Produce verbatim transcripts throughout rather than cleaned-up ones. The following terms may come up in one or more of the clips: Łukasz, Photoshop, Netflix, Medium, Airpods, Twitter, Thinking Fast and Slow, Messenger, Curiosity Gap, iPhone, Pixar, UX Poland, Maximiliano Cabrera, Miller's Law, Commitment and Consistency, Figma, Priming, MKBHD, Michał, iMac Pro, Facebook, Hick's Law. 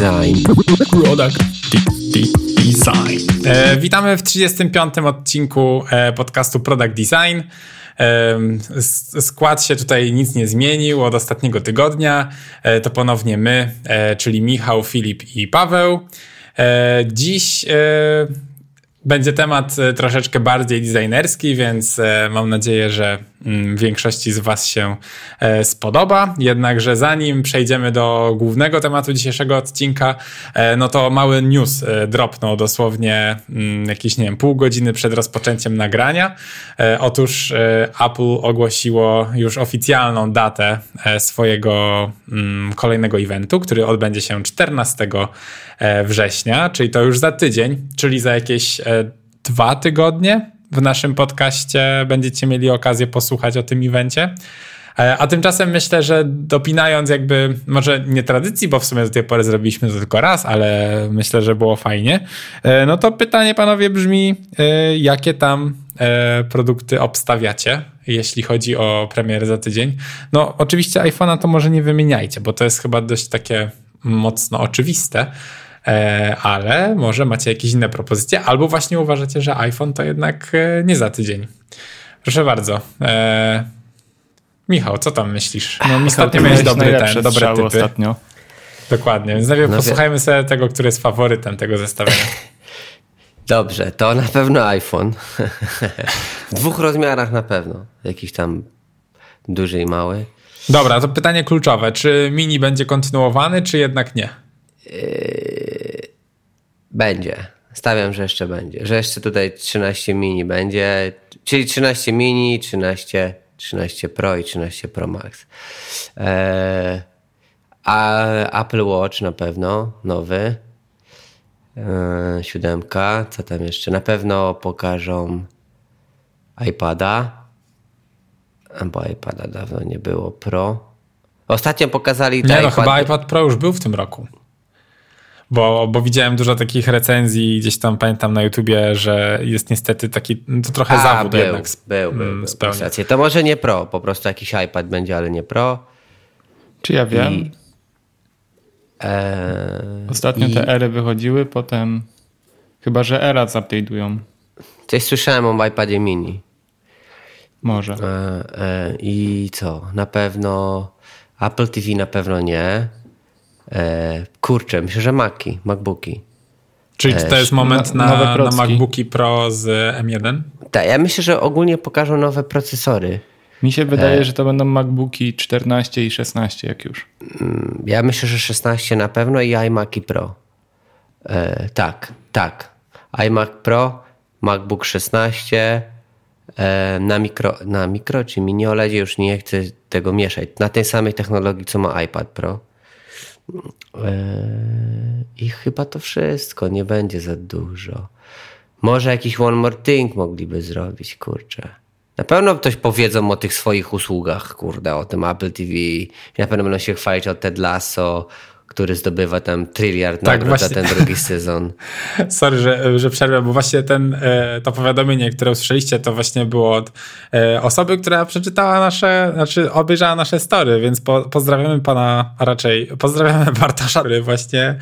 Design. Product Design. E, witamy w trzydziestym piątym odcinku podcastu Product Design. E, skład się tutaj nic nie zmienił od ostatniego tygodnia. E, to ponownie my, e, czyli Michał, Filip i Paweł. E, dziś... E, Będzie temat troszeczkę bardziej designerski, więc mam nadzieję, że większości z Was się spodoba. Jednakże zanim przejdziemy do głównego tematu dzisiejszego odcinka, no to mały news dropnął dosłownie jakieś, nie wiem, pół godziny przed rozpoczęciem nagrania. Otóż Apple ogłosiło już oficjalną datę swojego kolejnego eventu, który odbędzie się czternastego września, czyli to już za tydzień, czyli za jakieś dwa tygodnie w naszym podcaście będziecie mieli okazję posłuchać o tym evencie. A tymczasem myślę, że dopinając jakby, może nie tradycji, bo w sumie do tej pory zrobiliśmy to tylko raz, ale myślę, że było fajnie. No to pytanie, panowie, brzmi, jakie tam produkty obstawiacie, jeśli chodzi o premierę za tydzień? No oczywiście iPhone'a to może nie wymieniajcie, bo to jest chyba dość takie mocno oczywiste, ale może macie jakieś inne propozycje, albo właśnie uważacie, że iPhone to jednak nie za tydzień. Proszę bardzo. Eee... Michał, co tam myślisz? No, ostatnio miałeś dobry ten, dobre typy. Ostatnio. Dokładnie, więc najpierw no posłuchajmy wie... sobie tego, który jest faworytem tego zestawienia. Dobrze, to na pewno iPhone. W dwóch rozmiarach na pewno. Jakiś tam duży i mały. Dobra, to pytanie kluczowe. Czy mini będzie kontynuowany, czy jednak nie? Będzie. Stawiam, że jeszcze będzie. Że jeszcze tutaj trzynaście mini będzie. Czyli trzynaście mini, trzynaście, trzynaście Pro i trzynaście Pro Max. Eee, a Apple Watch na pewno. Nowy. Eee, siódemka. Co tam jeszcze? Na pewno pokażą iPada. Bo iPada dawno nie było. Pro. Ostatnio pokazali... Nie, no iPad... chyba iPad Pro już był w tym roku. Bo, bo widziałem dużo takich recenzji, gdzieś tam pamiętam na YouTubie, że jest niestety taki, to trochę A, zawód był, jednak sp- był, był, był, spełniać. To może nie Pro, po prostu jakiś iPad będzie, ale nie Pro. Czy ja wiem? I, e, Ostatnio i, te ery wychodziły, potem chyba, że era update'ują. Coś słyszałem o iPadzie mini. Może. E, e, I co? Na pewno Apple T V na pewno nie. E, kurczę, myślę, że Maci, MacBooki. Czyli to jest moment na, na, na MacBooki Pro z M jeden? Tak, ja myślę, że ogólnie pokażą nowe procesory. Mi się wydaje, e, że to będą MacBooki czternaście i szesnaście, jak już. Ja myślę, że szesnaście na pewno i iMaci Pro. E, tak, tak. iMac Pro, MacBook szesnaście, e, na mikro, na mikro czy mini OLEDzie już nie chcę tego mieszać. Na tej samej technologii, co ma iPad Pro. I chyba to wszystko. Nie będzie za dużo. Może jakiś one more thing mogliby zrobić, kurczę. Na pewno ktoś powiedzą o tych swoich usługach, kurde, o tym Apple T V. Na pewno będą się chwalić o Ted Lasso, który zdobywa tam triliard tak, nagród za ten drugi sezon. Sorry, że, że przerwę, bo właśnie ten, to powiadomienie, które usłyszeliście, to właśnie było od osoby, która przeczytała nasze, znaczy obejrzała nasze story, więc po, pozdrawiamy pana, a raczej pozdrawiamy Bartosza, który właśnie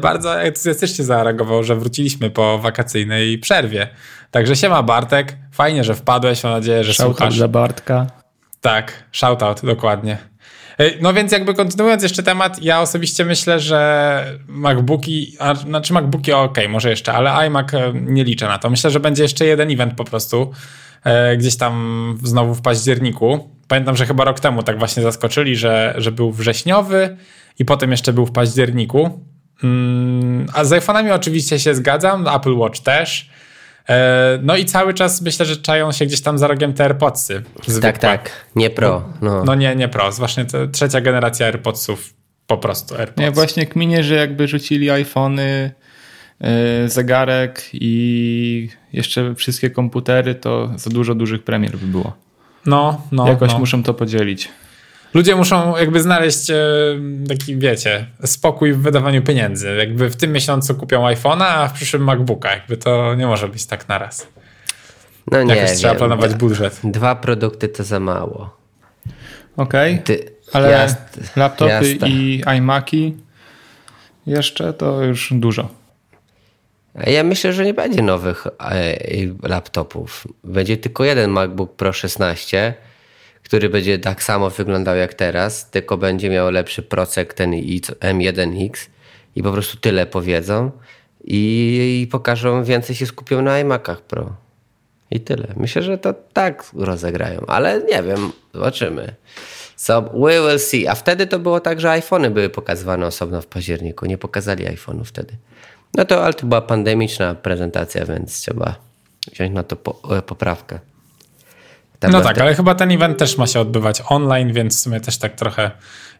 bardzo entuzjastycznie zareagował, że wróciliśmy po wakacyjnej przerwie. Także siema Bartek, fajnie, że wpadłeś, mam nadzieję, że shoutout słuchasz. Shoutout dla Bartka. Tak, shoutout, dokładnie. No więc jakby kontynuując jeszcze temat, ja osobiście myślę, że MacBooki, a, znaczy MacBooki okej, okay, może jeszcze, ale iMac nie liczę na to. Myślę, że będzie jeszcze jeden event po prostu, e, gdzieś tam znowu w październiku. Pamiętam, że chyba rok temu tak właśnie zaskoczyli, że, że był wrześniowy i potem jeszcze był w październiku. Mm, a z iPhone'ami oczywiście się zgadzam, Apple Watch też. No i cały czas myślę, że czają się gdzieś tam za rogiem te AirPodsy. Zwykłe. Tak, tak. Nie Pro. No, no nie, nie Pro. Właśnie to trzecia generacja AirPodsów, po prostu AirPods. Nie, właśnie kminie, że jakby rzucili iPhony, zegarek i jeszcze wszystkie komputery, to za dużo dużych premier by było. No, no. Jakoś no. Muszą to podzielić. Ludzie muszą jakby znaleźć taki, wiecie, spokój w wydawaniu pieniędzy. Jakby w tym miesiącu kupią iPhone'a, a w przyszłym MacBooka. Jakby to nie może być tak naraz. No nie, jakoś nie, trzeba planować dwa, budżet. Dwa produkty to za mało. Okej, okay, ale jast, laptopy jasta. I iMaki jeszcze, to już dużo. Ja myślę, że nie będzie nowych laptopów. Będzie tylko jeden MacBook Pro szesnaście, który będzie tak samo wyglądał jak teraz, tylko będzie miał lepszy procek, ten M jeden X, i po prostu tyle powiedzą i, i pokażą, więcej się skupią na iMacach Pro. I tyle. Myślę, że to tak rozegrają, ale nie wiem, zobaczymy. So we will see. A wtedy to było tak, że iPhony były pokazywane osobno w październiku. Nie pokazali iPhone'u wtedy. No to, ale to była pandemiczna prezentacja, więc trzeba wziąć na to po, poprawkę. Tam no tak, te... ale chyba ten event też ma się odbywać online, więc w sumie też tak trochę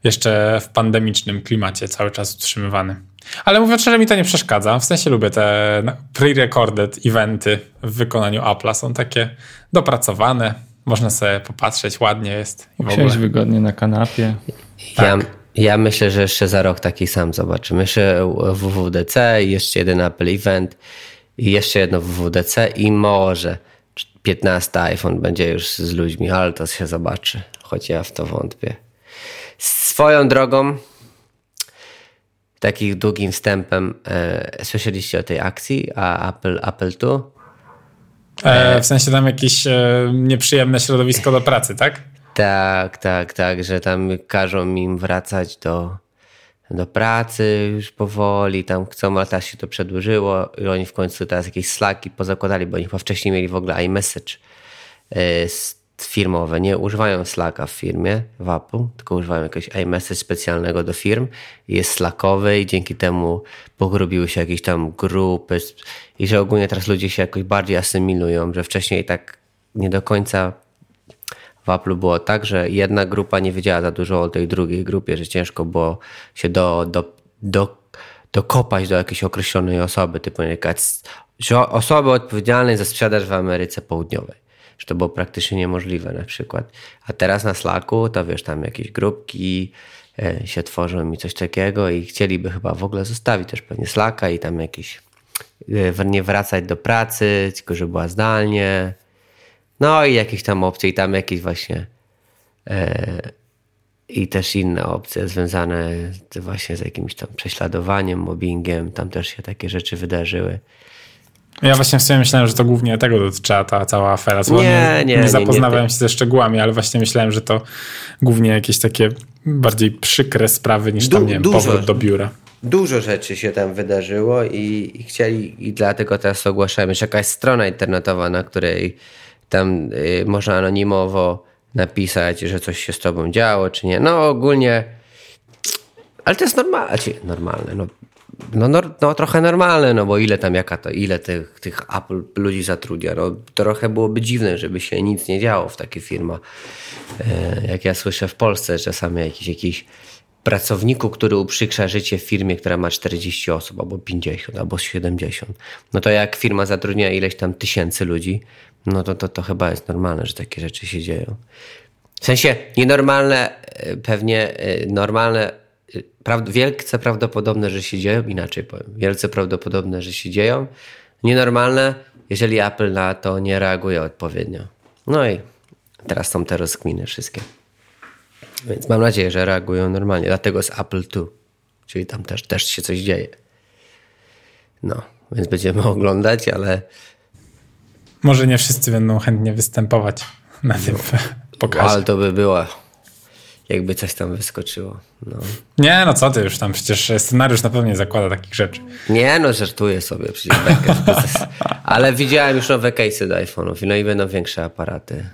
jeszcze w pandemicznym klimacie cały czas utrzymywany. Ale mówiąc szczerze, mi to nie przeszkadza. W sensie lubię te pre-recorded eventy w wykonaniu Apple'a. Są takie dopracowane, można sobie popatrzeć, ładnie jest. Usiąść wygodnie na kanapie. Tak. Ja, ja myślę, że jeszcze za rok taki sam zobaczymy. Jeszcze W W D C, jeszcze jeden Apple Event, i jeszcze jedno W W D C i może piętnasty iPhone będzie już z ludźmi, ale to się zobaczy. Choć ja w to wątpię. Swoją drogą, takim długim wstępem, e, słyszeliście o tej akcji, a Apple, Apple tu? E, w sensie tam jakieś e, nieprzyjemne środowisko do pracy, tak? Tak, tak, tak, że tam każą im wracać do, do pracy już powoli, tam chcą, ale teraz się to przedłużyło i oni w końcu teraz jakieś slacki pozakładali, bo oni chyba wcześniej mieli w ogóle iMessage e, firmowe, nie używają Slacka w firmie, w Apple, tylko używają jakiegoś iMessage specjalnego do firm, jest Slackowy i dzięki temu pogrubiły się jakieś tam grupy i że ogólnie teraz ludzie się jakoś bardziej asymilują, że wcześniej tak nie do końca w Apple było tak, że jedna grupa nie wiedziała za dużo o tej drugiej grupie, że ciężko było się do, do, do, dokopać do jakiejś określonej osoby, typu jakaś osoby odpowiedzialnej za sprzedaż w Ameryce Południowej. Że to było praktycznie niemożliwe na przykład. A teraz na Slacku to wiesz, tam jakieś grupki się tworzą i coś takiego i chcieliby chyba w ogóle zostawić też pewnie Slacka i tam jakieś nie wracać do pracy, tylko że była zdalnie. No i jakieś tam opcje i tam jakieś właśnie e, i też inne opcje związane właśnie z jakimś tam prześladowaniem, mobbingiem. Tam też się takie rzeczy wydarzyły. Ja właśnie w sumie myślałem, że to głównie tego dotyczyła ta cała afera. Nie, nie, nie, nie zapoznawałem nie, nie. się ze szczegółami, ale właśnie myślałem, że to głównie jakieś takie bardziej przykre sprawy niż du- tam, nie dużo, wiem, powrót do biura. Dużo rzeczy się tam wydarzyło i, i chcieli, i dlatego teraz ogłaszamy, że jakaś strona internetowa, na której tam y, można anonimowo napisać, że coś się z tobą działo, czy nie. No ogólnie, ale to jest normalne, normalne, no. No, no, no trochę normalne, no bo ile tam jaka to, ile tych, tych Apple ludzi zatrudnia, no trochę byłoby dziwne, żeby się nic nie działo w takiej firmie. Jak ja słyszę w Polsce czasami jakiś, jakiś pracowniku, który uprzykrza życie w firmie, która ma czterdzieści osób, albo pięćdziesiąt, albo siedemdziesiąt, no to jak firma zatrudnia ileś tam tysięcy ludzi, no to, to, to chyba jest normalne, że takie rzeczy się dzieją. W sensie nienormalne, pewnie normalne, wielce prawdopodobne, że się dzieją, inaczej powiem, wielce prawdopodobne, że się dzieją, nienormalne, jeżeli Apple na to nie reaguje odpowiednio. No i teraz są te rozkminy wszystkie. Więc mam nadzieję, że reagują normalnie, dlatego jest Apple tu, czyli tam też, też się coś dzieje. No, więc będziemy oglądać, ale... Może nie wszyscy będą chętnie występować na tym no, pokazie. Ale to by było... Jakby coś tam wyskoczyło. No. Nie, no co ty już tam, przecież scenariusz na pewno nie zakłada takich rzeczy. Nie, no żartuję sobie przecież. Ale widziałem już nowe case'y do iPhone'ów, no i będą większe aparaty.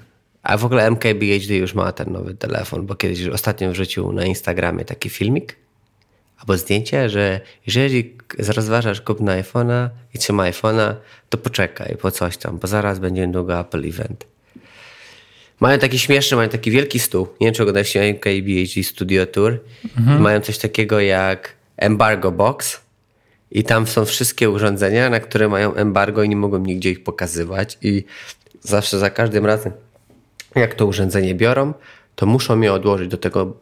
A w ogóle M K B H D już ma ten nowy telefon, bo kiedyś ostatnio wrzucił na Instagramie taki filmik albo zdjęcie, że jeżeli rozważasz kupno iPhone'a i trzyma iPhone'a, to poczekaj po coś tam, bo zaraz będzie niedługo Apple Event. Mają taki śmieszny, mają taki wielki stół. Nie wiem, czy oglądaliście M K B H D Studio Tour. Mhm. Mają coś takiego jak embargo box i tam są wszystkie urządzenia, na które mają embargo i nie mogą nigdzie ich pokazywać i zawsze za każdym razem, jak to urządzenie biorą, to muszą je odłożyć do tego,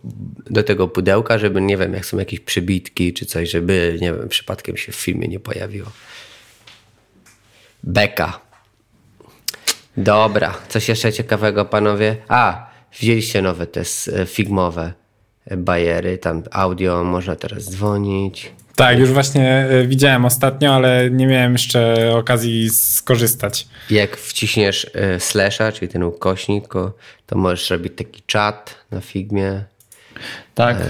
do tego pudełka, żeby, nie wiem, jak są jakieś przybitki czy coś, żeby, nie wiem, przypadkiem się w filmie nie pojawiło. Beka. Dobra, coś jeszcze ciekawego, panowie? A, widzieliście nowe te figmowe bajery, tam audio, można teraz dzwonić. Tak, już właśnie widziałem ostatnio, ale nie miałem jeszcze okazji skorzystać. Jak wciśniesz slasha, czyli ten ukośnik, to możesz robić taki czat na Figmie. Tak, e...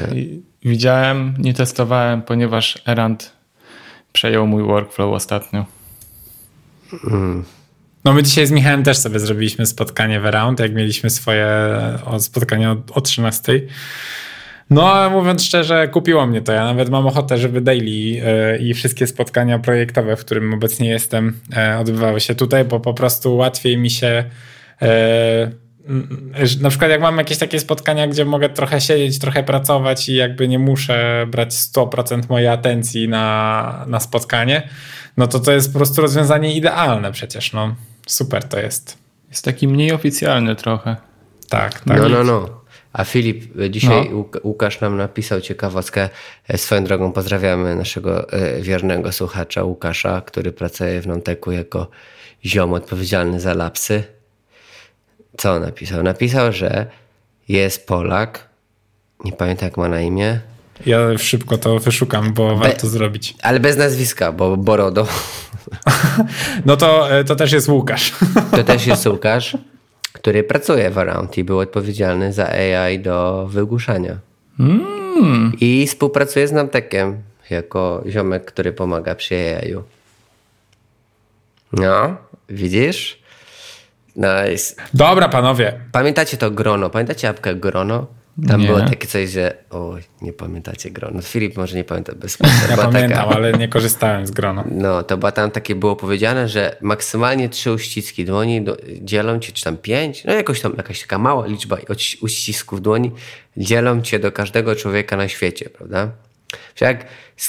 widziałem, nie testowałem, ponieważ Around przejął mój workflow ostatnio. Mm. No my dzisiaj z Michałem też sobie zrobiliśmy spotkanie w Around, jak mieliśmy swoje spotkanie o trzynastej. No, a mówiąc szczerze, kupiło mnie to. Ja nawet mam ochotę, żeby daily i wszystkie spotkania projektowe, w którym obecnie jestem, odbywały się tutaj, bo po prostu łatwiej mi się... Na przykład jak mam jakieś takie spotkania, gdzie mogę trochę siedzieć, trochę pracować i jakby nie muszę brać sto procent mojej atencji na, na spotkanie, no to to jest po prostu rozwiązanie idealne przecież. No, super to jest. Jest taki mniej oficjalny trochę. Tak, tak. No, no, no. A Filip, dzisiaj no. Łukasz nam napisał ciekawostkę. Swoją drogą pozdrawiamy naszego wiernego słuchacza Łukasza, który pracuje w Nanteku jako ziom odpowiedzialny za lapsy. Co napisał? Napisał, że jest Polak. Nie pamiętam, jak ma na imię. Ja szybko to wyszukam, bo Be- warto zrobić. Ale bez nazwiska, bo Borodo. No to, to też jest Łukasz. To też jest Łukasz, który pracuje w Around i był odpowiedzialny za A I do wygłuszania. Mm. I współpracuje z Nantekiem jako ziomek, który pomaga przy A I-u. No, widzisz? Nice. Dobra, panowie. Pamiętacie to grono? Pamiętacie apkę grono? Tam nie. Było takie coś, że oj, nie pamiętacie grono. Filip może nie pamięta. Bez ja pamiętam, taka... ale nie korzystałem z grono. No, to była tam takie było powiedziane, że maksymalnie trzy uściski dłoni do, dzielą cię, czy tam pięć, no jakoś tam jakaś taka mała liczba uścisków dłoni dzielą cię do każdego człowieka na świecie, prawda? Jak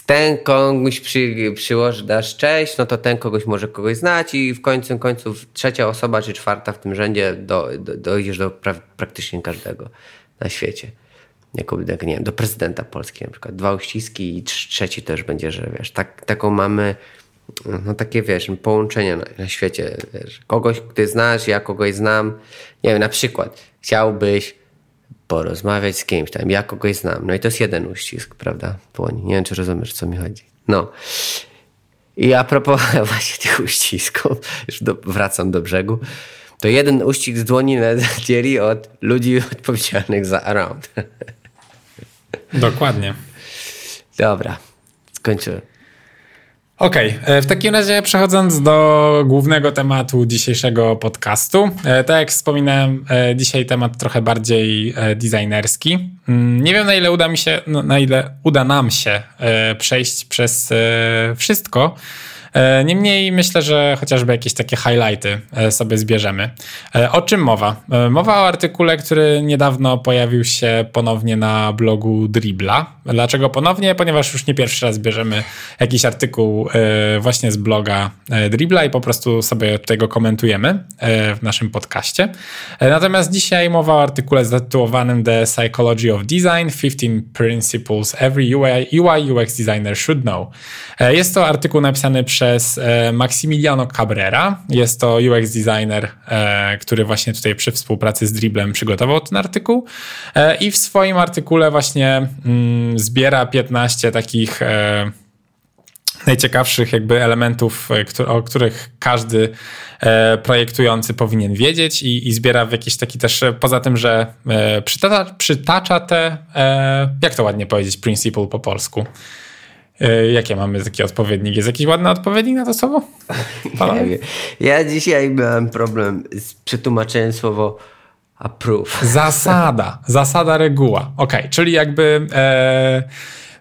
ten komuś przy, przyłoży, dasz cześć, no to ten kogoś może kogoś znać i w końcu końców trzecia osoba czy czwarta w tym rzędzie do, do, dojdziesz do pra- praktycznie każdego na świecie. Jako, jak nie wiem, do prezydenta Polski na przykład. Dwa uściski i trz- trzeci też będzie, że wiesz, tak, taką mamy, no takie wiesz, połączenie na, na świecie. Wiesz, kogoś, ty znasz, ja kogoś znam. Nie wiem, na przykład chciałbyś porozmawiać z kimś tam, ja kogoś znam. No i to jest jeden uścisk, prawda? Dłoni. Nie wiem, czy rozumiesz, co mi chodzi. No. I a propos właśnie tych uścisków, już do, wracam do brzegu, to jeden uścisk z dłoni dzieli od ludzi odpowiedzialnych za Around. Dokładnie. Dobra, skończyłem. Okej, okay. W takim razie przechodząc do głównego tematu dzisiejszego podcastu. Tak jak wspominałem, dzisiaj temat trochę bardziej designerski. Nie wiem, na ile uda mi się, no, na ile uda nam się przejść przez wszystko. Niemniej myślę, że chociażby jakieś takie highlighty sobie zbierzemy. O czym mowa? Mowa o artykule, który niedawno pojawił się ponownie na blogu Dribbla. Dlaczego ponownie? Ponieważ już nie pierwszy raz bierzemy jakiś artykuł właśnie z bloga Dribbla i po prostu sobie tego komentujemy w naszym podcaście. Natomiast dzisiaj mowa o artykule zatytułowanym The Psychology of Design, fifteen Principles Every U I U X Designer Should Know. Jest to artykuł napisany przez przez Maximiliano Cabrera. Jest to U X designer, który właśnie tutaj przy współpracy z Dribblem przygotował ten artykuł i w swoim artykule właśnie zbiera piętnaście takich najciekawszych jakby elementów, o których każdy projektujący powinien wiedzieć i, i zbiera w jakiś taki też, poza tym, że przytacza, przytacza te, jak to ładnie powiedzieć, principle po polsku. Jakie mamy taki odpowiednik? Jest jakiś ładny odpowiednik na to słowo? Panowie. Ja dzisiaj miałem problem z przetłumaczeniem słowo approve. Zasada. Zasada, reguła. Okej, okay, czyli jakby... E,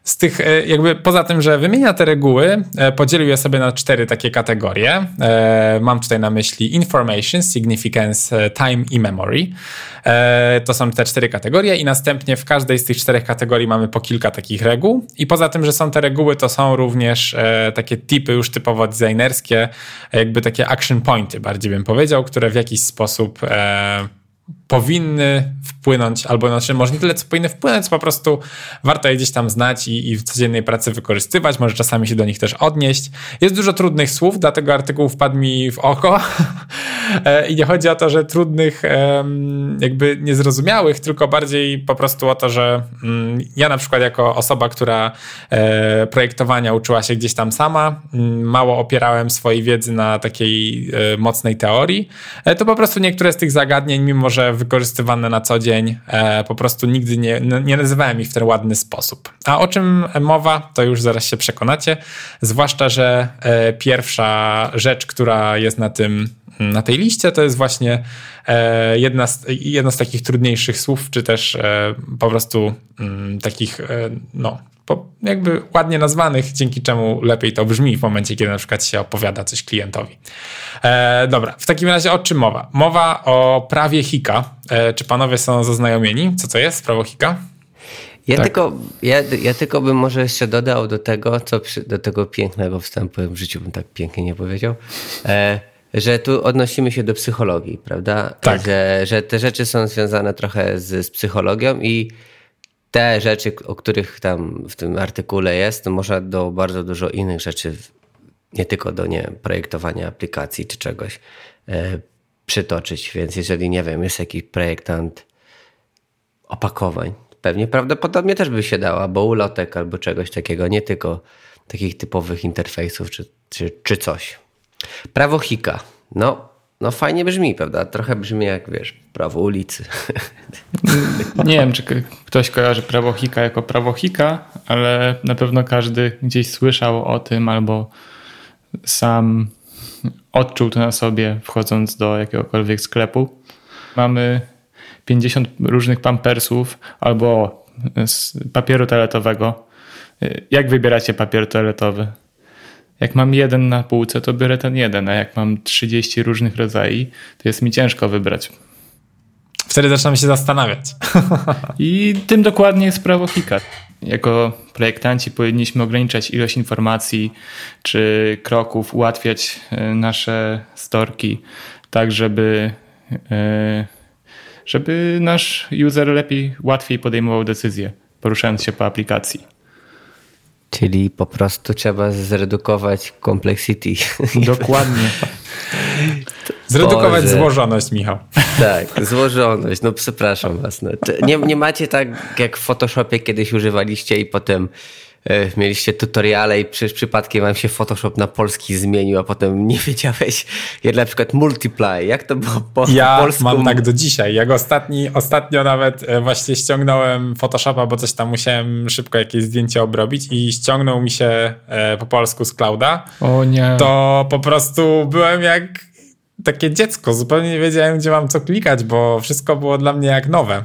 z tych, e, jakby poza tym, że wymienia te reguły, e, podzielił je sobie na cztery takie kategorie. E, mam tutaj na myśli information, significance, time i memory. E, to są te cztery kategorie i następnie w każdej z tych czterech kategorii mamy po kilka takich reguł. I poza tym, że są te reguły, to są również e, takie tipy już typowo designerskie, jakby takie action pointy, bardziej bym powiedział, które w jakiś sposób... E, powinny wpłynąć, albo znaczy może nie tyle, co powinny wpłynąć, co po prostu warto je gdzieś tam znać i, i w codziennej pracy wykorzystywać, może czasami się do nich też odnieść. Jest dużo trudnych słów, dlatego artykuł wpadł mi w oko i nie chodzi o to, że trudnych, jakby niezrozumiałych, tylko bardziej po prostu o to, że ja na przykład jako osoba, która projektowania uczyła się gdzieś tam sama, mało opierałem swojej wiedzy na takiej mocnej teorii, to po prostu niektóre z tych zagadnień, mimo że wykorzystywane na co dzień, po prostu nigdy nie, nie nazywałem ich w ten ładny sposób. A o czym mowa, to już zaraz się przekonacie, zwłaszcza, że pierwsza rzecz, która jest na tym, na tej liście, to jest właśnie jedna z, jedno z takich trudniejszych słów, czy też po prostu takich, no, jakby ładnie nazwanych, dzięki czemu lepiej to brzmi w momencie, kiedy na przykład się opowiada coś klientowi. E, dobra, w takim razie o czym mowa? Mowa o prawie Hicka. E, czy panowie są zaznajomieni? Co to jest prawo Hicka? Ja, tak. tylko, ja, ja tylko bym może jeszcze dodał do tego, co przy, do tego pięknego wstępu, w życiu bym tak pięknie nie powiedział, e, że tu odnosimy się do psychologii, prawda? Tak. Że, że te rzeczy są związane trochę z, z psychologią i te rzeczy, o których tam w tym artykule jest, to można do bardzo dużo innych rzeczy, nie tylko do nie projektowania aplikacji czy czegoś e, przytoczyć. Więc jeżeli, nie wiem, jest jakiś projektant opakowań, pewnie prawdopodobnie też by się dało, albo ulotek, albo czegoś takiego, nie tylko takich typowych interfejsów czy, czy, czy coś. Prawo Hicka. No, no fajnie brzmi, prawda? Trochę brzmi jak, wiesz, prawo ulicy. Nie wiem, czy ktoś kojarzy prawo Hicka jako prawo Hicka, ale na pewno każdy gdzieś słyszał o tym albo sam odczuł to na sobie, wchodząc do jakiegokolwiek sklepu. Mamy pięćdziesiąt różnych pampersów albo papieru toaletowego. Jak wybieracie papier toaletowy? Jak mam jeden na półce, to biorę ten jeden, a jak mam trzydzieści różnych rodzajów, to jest mi ciężko wybrać. Wtedy zaczynam się zastanawiać. I tym dokładnie jest prawo Hicka. Jako projektanci powinniśmy ograniczać ilość informacji czy kroków, ułatwiać nasze storki tak, żeby, żeby nasz user lepiej, łatwiej podejmował decyzje, poruszając się po aplikacji. Czyli po prostu trzeba zredukować complexity. Dokładnie. Zredukować Boże. Złożoność, Michał. Tak, złożoność. No przepraszam was. No. Nie, nie macie tak jak w Photoshopie kiedyś używaliście i potem y, mieliście tutoriale i przy, przypadkiem wam się Photoshop na polski zmienił, a potem nie wiedziałeś. Ja na przykład multiply. Jak to było po ja polsku? Ja mam tak do dzisiaj. Jak ostatni, ostatnio nawet właśnie ściągnąłem Photoshopa, bo coś tam musiałem szybko jakieś zdjęcie obrobić i ściągnął mi się e, po polsku z clouda. O nie. To po prostu byłem jak takie dziecko, zupełnie nie wiedziałem, gdzie mam co klikać, bo wszystko było dla mnie jak nowe.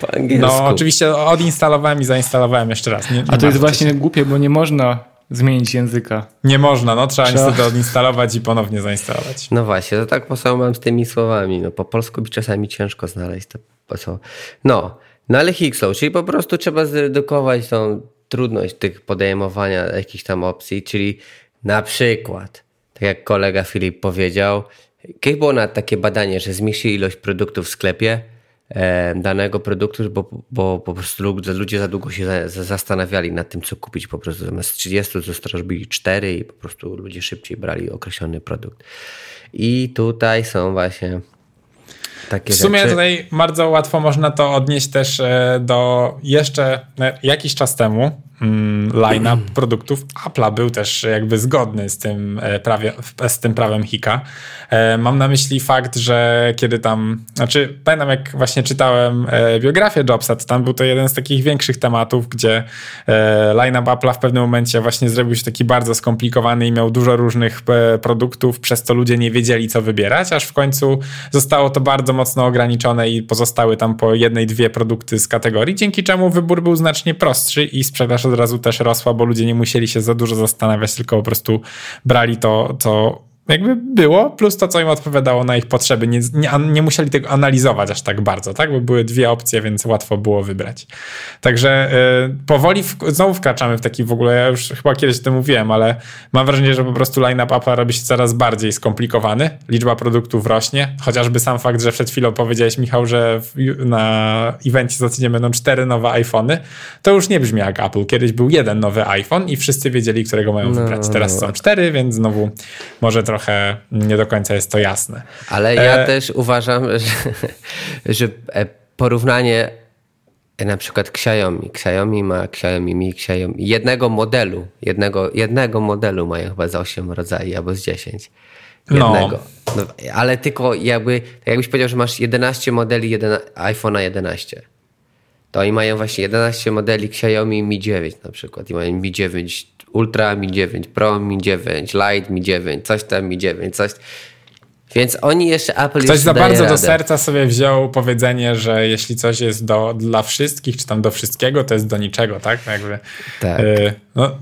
Po angielsku. No oczywiście odinstalowałem i zainstalowałem jeszcze raz. Nie, nie A to jest właśnie się. głupie, bo nie można zmienić języka. Nie można, no trzeba Trzeba niestety odinstalować i ponownie zainstalować. No właśnie, to tak po samo mam z tymi słowami. No po polsku by czasami ciężko znaleźć to po co. No, no ale Hick's Law, czyli po prostu trzeba zredukować tą trudność tych podejmowania jakichś tam opcji, czyli na przykład, tak jak kolega Filip powiedział, kiedyś było na takie badanie, że zmniejszy ilość produktów w sklepie e, danego produktu, bo, bo po prostu ludzie za długo się za, za zastanawiali nad tym, co kupić. Po prostu zamiast trzydziestu zrobili cztery i po prostu ludzie szybciej brali określony produkt. I tutaj są właśnie takie rzeczy. W sumie rzeczy. Tutaj bardzo łatwo można to odnieść też do jeszcze jakiś czas temu. Line-up produktów Apple'a był też jakby zgodny z tym, prawie, z tym prawem Hicka. Mam na myśli fakt, że kiedy tam, znaczy pamiętam jak właśnie czytałem biografię Jobsa, to tam był to jeden z takich większych tematów, gdzie line-up Apple'a w pewnym momencie właśnie zrobił się taki bardzo skomplikowany i miał dużo różnych produktów, przez co ludzie nie wiedzieli co wybierać, aż w końcu zostało to bardzo mocno ograniczone i pozostały tam po jednej, dwie produkty z kategorii, dzięki czemu wybór był znacznie prostszy i sprzedaż od razu też rosła, bo ludzie nie musieli się za dużo zastanawiać, tylko po prostu brali to, co jakby było, plus to, co im odpowiadało na ich potrzeby. Nie, nie, nie musieli tego analizować aż tak bardzo, tak? Bo były dwie opcje, więc łatwo było wybrać. Także y, powoli w, znowu wkraczamy w taki w ogóle, ja już chyba kiedyś o tym mówiłem, ale mam wrażenie, że po prostu line-up Apple robi się coraz bardziej skomplikowany. Liczba produktów rośnie. Chociażby sam fakt, że przed chwilą powiedziałeś, Michał, że w, na evencie za tydzień będą cztery nowe iPhony, to już nie brzmi jak Apple. Kiedyś był jeden nowy iPhone i wszyscy wiedzieli, którego mają wybrać. Teraz są cztery, więc znowu może trochę trochę nie do końca jest to jasne. Ale ja e... też uważam, że, że porównanie na przykład Xiaomi. Xiaomi ma Xiaomi Mi, Xiaomi. Jednego modelu, jednego, jednego modelu mają chyba z osiem rodzajów albo z dziesięć. Jednego. No. No, ale tylko jakby, jakbyś powiedział, że masz jedenaście modeli iPhone'a jedenaście. To oni mają właśnie jedenaście modeli Xiaomi Mi dziewięć na przykład. I mają Mi dziewięć Ultra, Mi dziewięć Pro, Mi dziewięć Lite, Mi dziewięć, coś tam Mi dziewięć, coś. Więc oni jeszcze Apple... Ktoś za bardzo radę. Do serca sobie wziął powiedzenie, że jeśli coś jest do, dla wszystkich, czy tam do wszystkiego, to jest do niczego, tak? Jakby, tak. Yy, no.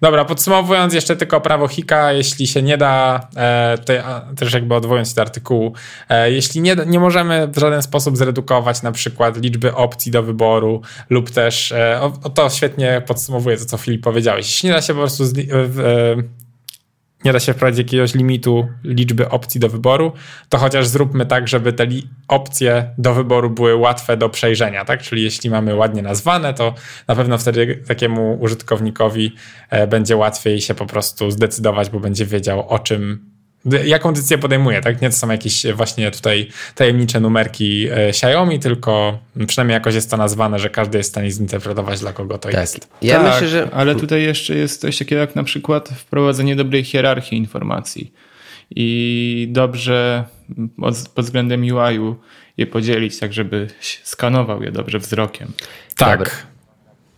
Dobra, podsumowując jeszcze tylko prawo Hicka, jeśli się nie da, e, te, a, też jakby odwołując się do artykułu, e, jeśli nie, nie możemy w żaden sposób zredukować na przykład liczby opcji do wyboru lub też, e, o, to świetnie podsumowuje to, co Filip powiedziałeś, jeśli nie da się po prostu zli- w, e, nie da się wprowadzić jakiegoś limitu liczby opcji do wyboru, to chociaż zróbmy tak, żeby te li- opcje do wyboru były łatwe do przejrzenia, tak? Czyli jeśli mamy ładnie nazwane, to na pewno wtedy takiemu użytkownikowi e, będzie łatwiej się po prostu zdecydować, bo będzie wiedział, o czym, jaką decyzję podejmuje, tak? Nie to są jakieś właśnie tutaj tajemnicze numerki Xiaomi, tylko przynajmniej jakoś jest to nazwane, że każdy jest w stanie zinterpretować, dla kogo to tak jest. Ja tak, myślę, że... ale tutaj jeszcze jest coś takiego jak na przykład wprowadzenie dobrej hierarchii informacji i dobrze pod względem U I-u je podzielić, tak żeby skanował je dobrze wzrokiem. Tak. Dobra.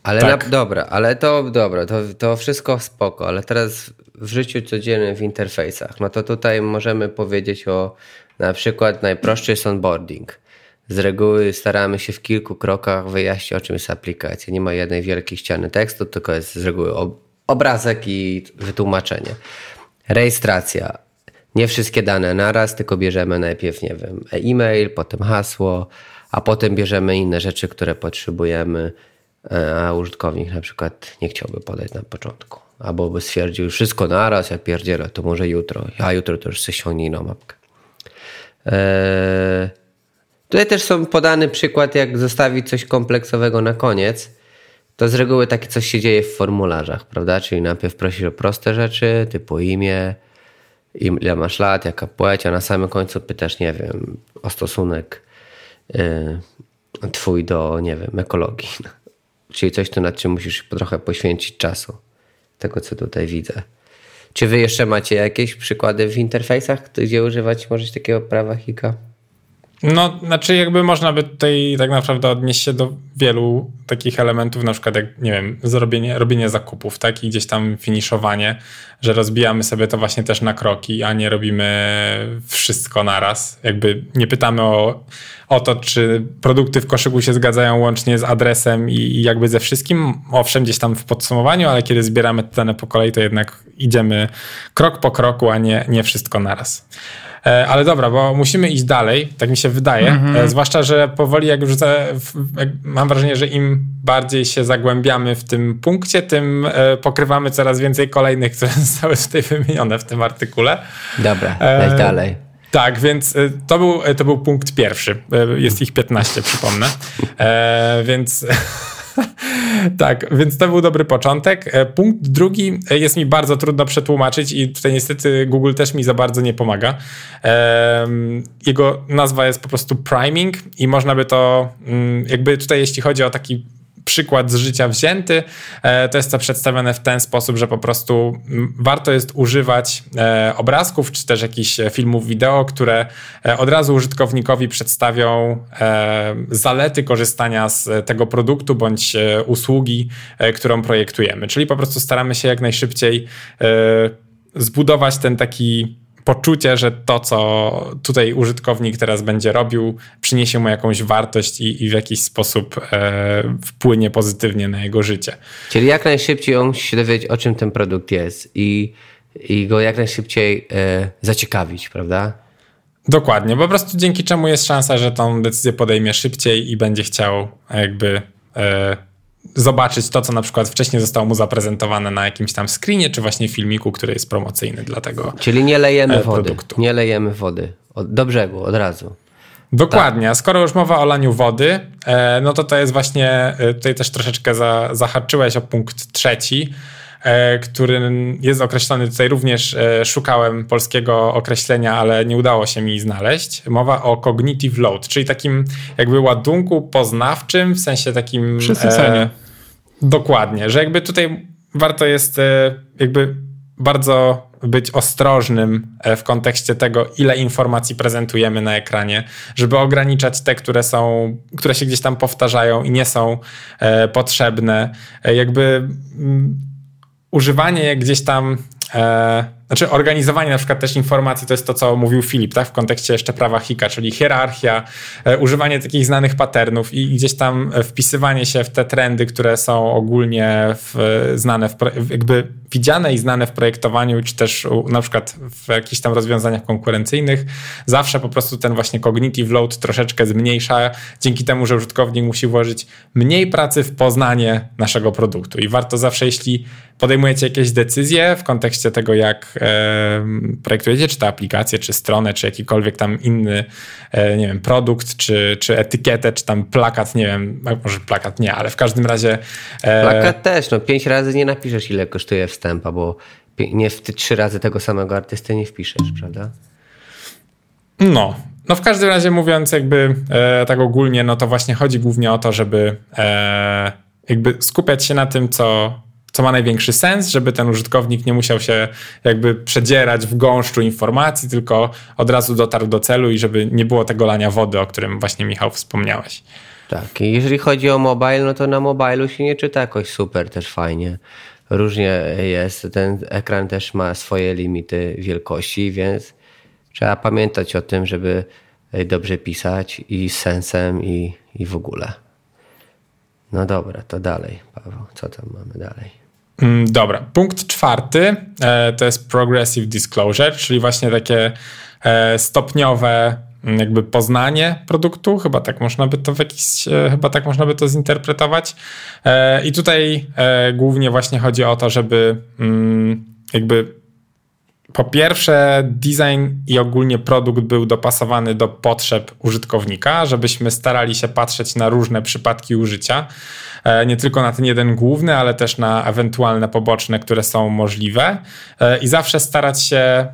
Ale tak. Na, dobra, ale to dobra, to, to wszystko spoko, ale teraz w życiu codziennym w interfejsach, no to tutaj możemy powiedzieć o na przykład najprostszy jest onboarding. Z reguły staramy się w kilku krokach wyjaśnić, o czym jest aplikacja. Nie ma jednej wielkiej ściany tekstu, tylko jest z reguły obrazek i wytłumaczenie. Rejestracja. Nie wszystkie dane naraz, tylko bierzemy najpierw, nie wiem, e-mail, potem hasło, a potem bierzemy inne rzeczy, które potrzebujemy, a użytkownik na przykład nie chciałby podać na początku. Albo by stwierdził, wszystko naraz, ja pierdzielę, to może jutro, a jutro to już sobie siągnie inną mapkę. Eee, tutaj też są podany przykład, jak zostawić coś kompleksowego na koniec, to z reguły takie coś się dzieje w formularzach, prawda? Czyli najpierw prosisz o proste rzeczy, typu imię, ile masz lat, jaka płeć, a na samym końcu pytasz, nie wiem, o stosunek eee, twój do, nie wiem, ekologii. Czyli coś, to nad czym musisz trochę poświęcić czasu. Tego, co tutaj widzę. Czy wy jeszcze macie jakieś przykłady w interfejsach, gdzie używać możesz takiego prawa Hicka? No, znaczy jakby można by tutaj tak naprawdę odnieść się do wielu takich elementów, na przykład jak, nie wiem, zrobienie, robienie zakupów, tak? I gdzieś tam finiszowanie, że rozbijamy sobie to właśnie też na kroki, a nie robimy wszystko naraz. Jakby nie pytamy o, o to, czy produkty w koszyku się zgadzają łącznie z adresem i, i jakby ze wszystkim. Owszem, gdzieś tam w podsumowaniu, ale kiedy zbieramy te dane po kolei, to jednak idziemy krok po kroku, a nie, nie wszystko naraz. Ale dobra, bo musimy iść dalej, tak mi się wydaje, mm-hmm. zwłaszcza, że powoli jak już mam wrażenie, że im bardziej się zagłębiamy w tym punkcie, tym pokrywamy coraz więcej kolejnych, które zostały tutaj wymienione w tym artykule. Dobra, e- dalej. Tak, więc to był, to był punkt pierwszy. Jest ich piętnaście, przypomnę. E, więc tak, więc to był dobry początek. Punkt drugi jest mi bardzo trudno przetłumaczyć i tutaj niestety Google też mi za bardzo nie pomaga. E, jego nazwa jest po prostu priming i można by to jakby tutaj, jeśli chodzi o taki przykład z życia wzięty, to jest to przedstawione w ten sposób, że po prostu warto jest używać obrazków, czy też jakichś filmów wideo, które od razu użytkownikowi przedstawią zalety korzystania z tego produktu bądź usługi, którą projektujemy. Czyli po prostu staramy się jak najszybciej zbudować ten taki poczucie, że to, co tutaj użytkownik teraz będzie robił, przyniesie mu jakąś wartość i, i w jakiś sposób e, wpłynie pozytywnie na jego życie. Czyli jak najszybciej on musi się dowiedzieć, o czym ten produkt jest i, i go jak najszybciej e, zaciekawić, prawda? Dokładnie, po prostu dzięki czemu jest szansa, że tą decyzję podejmie szybciej i będzie chciał jakby e, zobaczyć to, co na przykład wcześniej zostało mu zaprezentowane na jakimś tam screenie, czy właśnie filmiku, który jest promocyjny dla tego. Czyli nie lejemy produktu. wody, nie lejemy wody do brzegu od razu. Dokładnie, tak. Skoro już mowa o laniu wody, no to to jest właśnie, tutaj też troszeczkę za, zahaczyłeś o punkt trzeci, który jest określony, tutaj również szukałem polskiego określenia, ale nie udało się mi znaleźć. Mowa o cognitive load, czyli takim jakby ładunku poznawczym, w sensie takim... Przesycenie. E, dokładnie, że jakby tutaj warto jest e, jakby bardzo być ostrożnym w kontekście tego, ile informacji prezentujemy na ekranie, żeby ograniczać te, które są, które się gdzieś tam powtarzają i nie są e, potrzebne. E, jakby... M, Używanie gdzieś tam, e, znaczy organizowanie na przykład też informacji, to jest to, co mówił Filip, tak, w kontekście jeszcze prawa Hicka, czyli hierarchia, e, używanie takich znanych patternów i gdzieś tam wpisywanie się w te trendy, które są ogólnie w, znane, w, jakby widziane i znane w projektowaniu, czy też u, na przykład w jakichś tam rozwiązaniach konkurencyjnych. Zawsze po prostu ten właśnie cognitive load troszeczkę zmniejsza, dzięki temu, że użytkownik musi włożyć mniej pracy w poznanie naszego produktu. I warto zawsze, jeśli podejmujecie jakieś decyzje w kontekście tego, jak e, projektujecie, czy to aplikację, czy stronę, czy jakikolwiek tam inny, e, nie wiem, produkt, czy, czy etykietę, czy tam plakat, nie wiem, może plakat nie, ale w każdym razie... E, plakat też, no pięć razy nie napiszesz, ile kosztuje wstępa, bo nie w trzy razy tego samego artysty nie wpiszesz, prawda? No, no w każdym razie mówiąc jakby e, tak ogólnie, no to właśnie chodzi głównie o to, żeby e, jakby skupiać się na tym, co... co ma największy sens, żeby ten użytkownik nie musiał się jakby przedzierać w gąszczu informacji, tylko od razu dotarł do celu i żeby nie było tego lania wody, o którym właśnie, Michał, wspomniałeś. Tak, i jeżeli chodzi o mobile, no to na mobilu się nie czyta jakoś super też fajnie. Różnie jest, ten ekran też ma swoje limity wielkości, więc trzeba pamiętać o tym, żeby dobrze pisać i z sensem i, i w ogóle. No dobra, to dalej, Paweł. Co tam mamy dalej? Dobra, punkt czwarty e, to jest progressive disclosure, czyli właśnie takie e, stopniowe jakby poznanie produktu, chyba tak można by to w jakiś, e, chyba tak można by to zinterpretować. E, I tutaj e, głównie właśnie chodzi o to, żeby mm, jakby po pierwsze design i ogólnie produkt był dopasowany do potrzeb użytkownika, żebyśmy starali się patrzeć na różne przypadki użycia, nie tylko na ten jeden główny, ale też na ewentualne poboczne, które są możliwe i zawsze starać się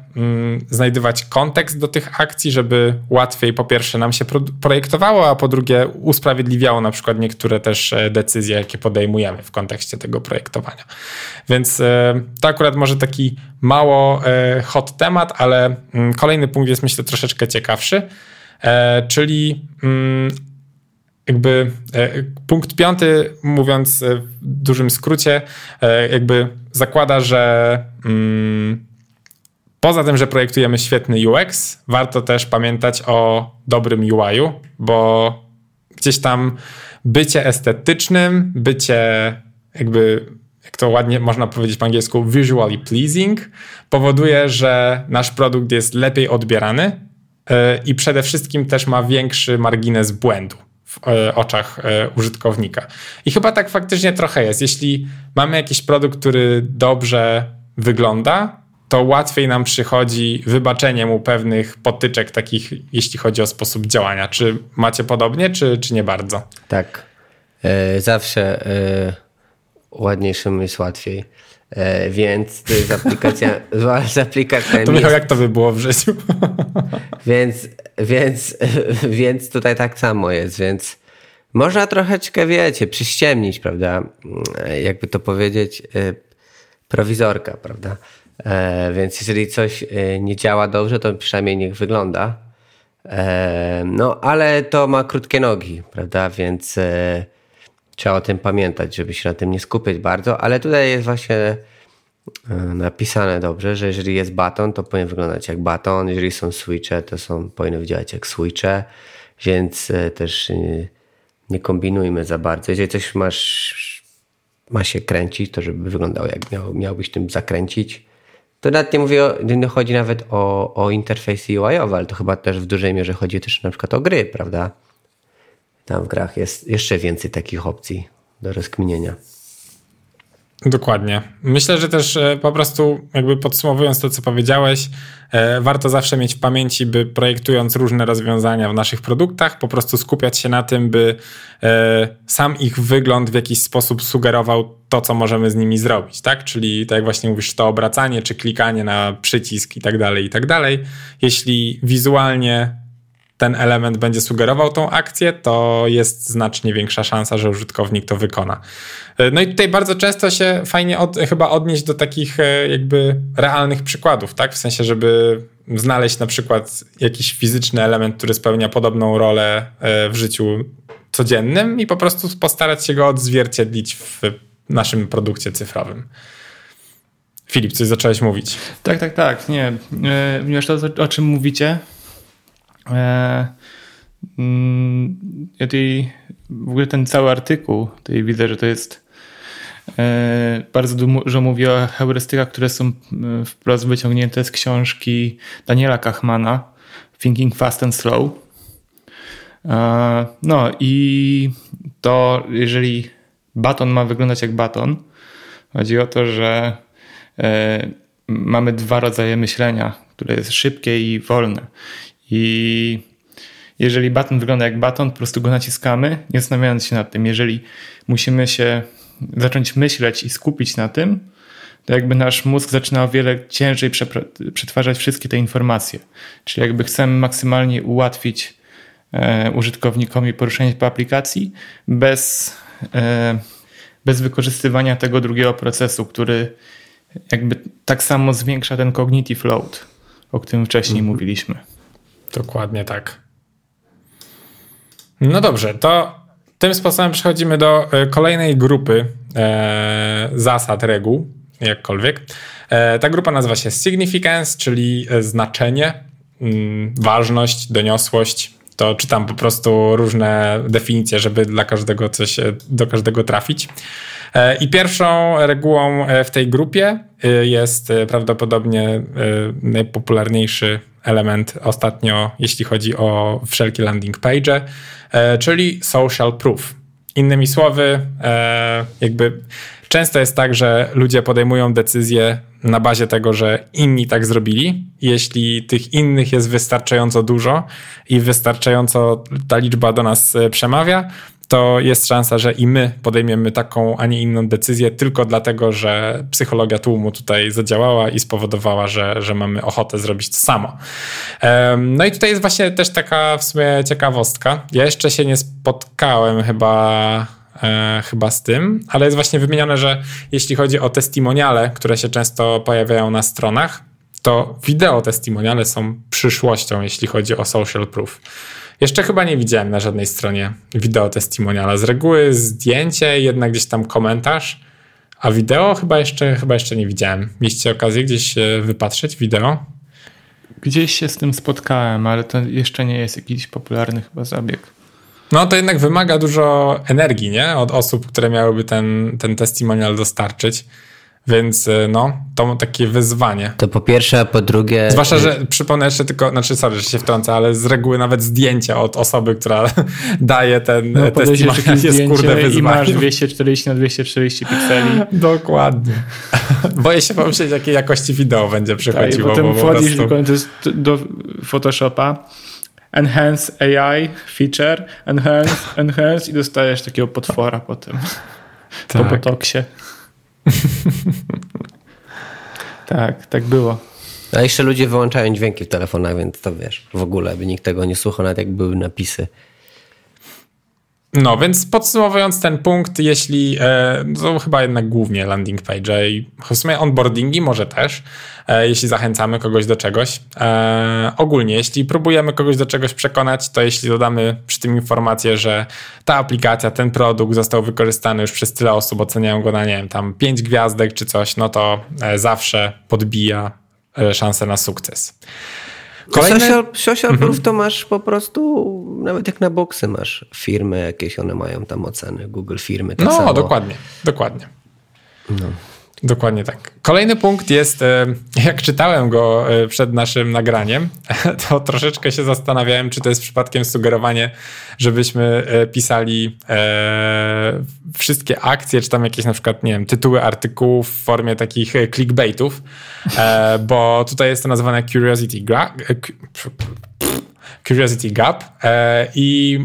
znajdywać kontekst do tych akcji, żeby łatwiej po pierwsze nam się projektowało, a po drugie usprawiedliwiało na przykład niektóre też decyzje, jakie podejmujemy w kontekście tego projektowania. Więc to akurat może taki mało hot temat, ale kolejny punkt jest, myślę, troszeczkę ciekawszy, czyli jakby punkt piąty, mówiąc w dużym skrócie, jakby zakłada, że poza tym, że projektujemy świetny U X, warto też pamiętać o dobrym U I-u, bo gdzieś tam bycie estetycznym, bycie jakby... jak to ładnie można powiedzieć po angielsku, visually pleasing, powoduje, że nasz produkt jest lepiej odbierany i przede wszystkim też ma większy margines błędu w oczach użytkownika. I chyba tak faktycznie trochę jest. Jeśli mamy jakiś produkt, który dobrze wygląda, to łatwiej nam przychodzi wybaczenie mu pewnych potyczek takich, jeśli chodzi o sposób działania. Czy macie podobnie, czy, czy nie bardzo? Tak. Yy, zawsze... Yy... ładniejszym jest łatwiej. E, więc to jest aplikacja... z aplikacjami to Michał, jak to by było w życiu? więc, więc, więc tutaj tak samo jest. Więc można troszeczkę, wiecie, przyściemnić, prawda? Jakby to powiedzieć, e, prowizorka, prawda? E, więc jeżeli coś nie działa dobrze, to przynajmniej niech wygląda. E, no, ale to ma krótkie nogi, prawda? Więc... E, trzeba o tym pamiętać, żeby się na tym nie skupiać bardzo, ale tutaj jest właśnie napisane dobrze, że jeżeli jest baton, to powinien wyglądać jak baton, jeżeli są switche, to są, powinny działać jak switche, więc też nie, nie kombinujmy za bardzo. Jeżeli coś masz, ma się kręcić, to żeby wyglądało jak miał, miałbyś tym zakręcić. To nawet nie mówię, o, nie chodzi nawet o, o interfejsy U I owe, ale to chyba też w dużej mierze chodzi też na przykład o gry, prawda? Tam w grach jest jeszcze więcej takich opcji do rozkminienia. Dokładnie. Myślę, że też po prostu jakby podsumowując to, co powiedziałeś, warto zawsze mieć w pamięci, by projektując różne rozwiązania w naszych produktach, po prostu skupiać się na tym, by sam ich wygląd w jakiś sposób sugerował to, co możemy z nimi zrobić, tak? Czyli tak jak właśnie mówisz, czy to obracanie, czy klikanie na przycisk i tak dalej, i tak dalej. Jeśli wizualnie ten element będzie sugerował tą akcję, to jest znacznie większa szansa, że użytkownik to wykona. No i tutaj bardzo często się fajnie od, chyba odnieść do takich jakby realnych przykładów, tak? W sensie, żeby znaleźć na przykład jakiś fizyczny element, który spełnia podobną rolę w życiu codziennym i po prostu postarać się go odzwierciedlić w naszym produkcie cyfrowym. Filip, coś zacząłeś mówić. Tak, tak, tak. Nie, ponieważ to, o czym mówicie, ja tej, w ogóle ten cały artykuł tutaj widzę, że to jest bardzo dużo mówi o heurystykach, które są wprost wyciągnięte z książki Daniela Kahmana Thinking Fast and Slow. No i to jeżeli baton ma wyglądać jak baton, chodzi o to, że mamy dwa rodzaje myślenia, które jest szybkie i wolne. I jeżeli baton wygląda jak baton, po prostu go naciskamy, nie zastanawiając się nad tym. Jeżeli musimy się zacząć myśleć i skupić na tym, to jakby nasz mózg zaczyna o wiele ciężej przetwarzać wszystkie te informacje. Czyli jakby chcemy maksymalnie ułatwić e, użytkownikom poruszenie po aplikacji bez, e, bez wykorzystywania tego drugiego procesu, który jakby tak samo zwiększa ten cognitive load, o którym wcześniej mhm. mówiliśmy. Dokładnie tak. No dobrze, to tym sposobem przechodzimy do kolejnej grupy e, zasad, reguł, jakkolwiek. E, ta grupa nazywa się significance, czyli znaczenie, mm, ważność, doniosłość. To czytam po prostu różne definicje, żeby dla każdego coś, do każdego trafić. I pierwszą regułą w tej grupie jest prawdopodobnie najpopularniejszy element ostatnio, jeśli chodzi o wszelkie landing page'e, czyli social proof. Innymi słowy, jakby często jest tak, że ludzie podejmują decyzje na bazie tego, że inni tak zrobili. Jeśli tych innych jest wystarczająco dużo i wystarczająco ta liczba do nas przemawia, to jest szansa, że i my podejmiemy taką, a nie inną decyzję tylko dlatego, że psychologia tłumu tutaj zadziałała i spowodowała, że, że mamy ochotę zrobić to samo. No i tutaj jest właśnie też taka w sumie ciekawostka. Ja jeszcze się nie spotkałem chyba, e, chyba z tym, ale jest właśnie wymienione, że jeśli chodzi o testimoniale, które się często pojawiają na stronach, to wideo testimoniale są przyszłością, jeśli chodzi o social proof. Jeszcze chyba nie widziałem na żadnej stronie wideo testimoniala. Z reguły zdjęcie, jednak gdzieś tam komentarz, a wideo chyba jeszcze, chyba jeszcze nie widziałem. Mieliście okazję gdzieś wypatrzeć wideo? Gdzieś się z tym spotkałem, ale to jeszcze nie jest jakiś popularny chyba zabieg. No to jednak wymaga dużo energii, nie? Od osób, które miałyby ten, ten testimonial dostarczyć. Więc no, to takie wyzwanie. To po pierwsze, a po drugie... Zwłaszcza, że przypomnę jeszcze tylko, znaczy sorry, że się wtrącę, ale z reguły nawet zdjęcie od osoby, która daje ten no, testimonial jest kurde wyzwanie. I masz dwieście czterdzieści na dwieście czterdzieści pikseli. Dokładnie. Boję się pomyśleć, jakiej jakości wideo będzie przychodziło. Tak, i potem wchodzisz po prostu... do Photoshopa, enhance A I, feature, enhance, enhance i dostajesz takiego potwora potem. Tak. Po botoksie. Tak, tak było. A jeszcze ludzie wyłączają dźwięki w telefonach, więc to wiesz, w ogóle by nikt tego nie słuchał, nawet jak były napisy. No, więc podsumowując ten punkt, jeśli, to chyba jednak głównie landing page'e i w sumie onboardingi może też, jeśli zachęcamy kogoś do czegoś. Ogólnie, jeśli próbujemy kogoś do czegoś przekonać, to jeśli dodamy przy tym informację, że ta aplikacja, ten produkt został wykorzystany już przez tyle osób, oceniają go na, nie wiem, tam pięć gwiazdek czy coś, no to zawsze podbija szansę na sukces. Kolejny... Social, social proof to masz po prostu, nawet jak na boksy masz firmy jakieś, one mają tam oceny, Google firmy. Tak no, samo. dokładnie, dokładnie. No. Dokładnie tak. Kolejny punkt jest, jak czytałem go przed naszym nagraniem, to troszeczkę się zastanawiałem, czy to jest przypadkiem sugerowanie, żebyśmy pisali wszystkie akcje, czy tam jakieś na przykład, nie wiem, tytuły artykułów w formie takich clickbaitów, bo tutaj jest to nazwane Curiosity Gap. Curiosity Gap i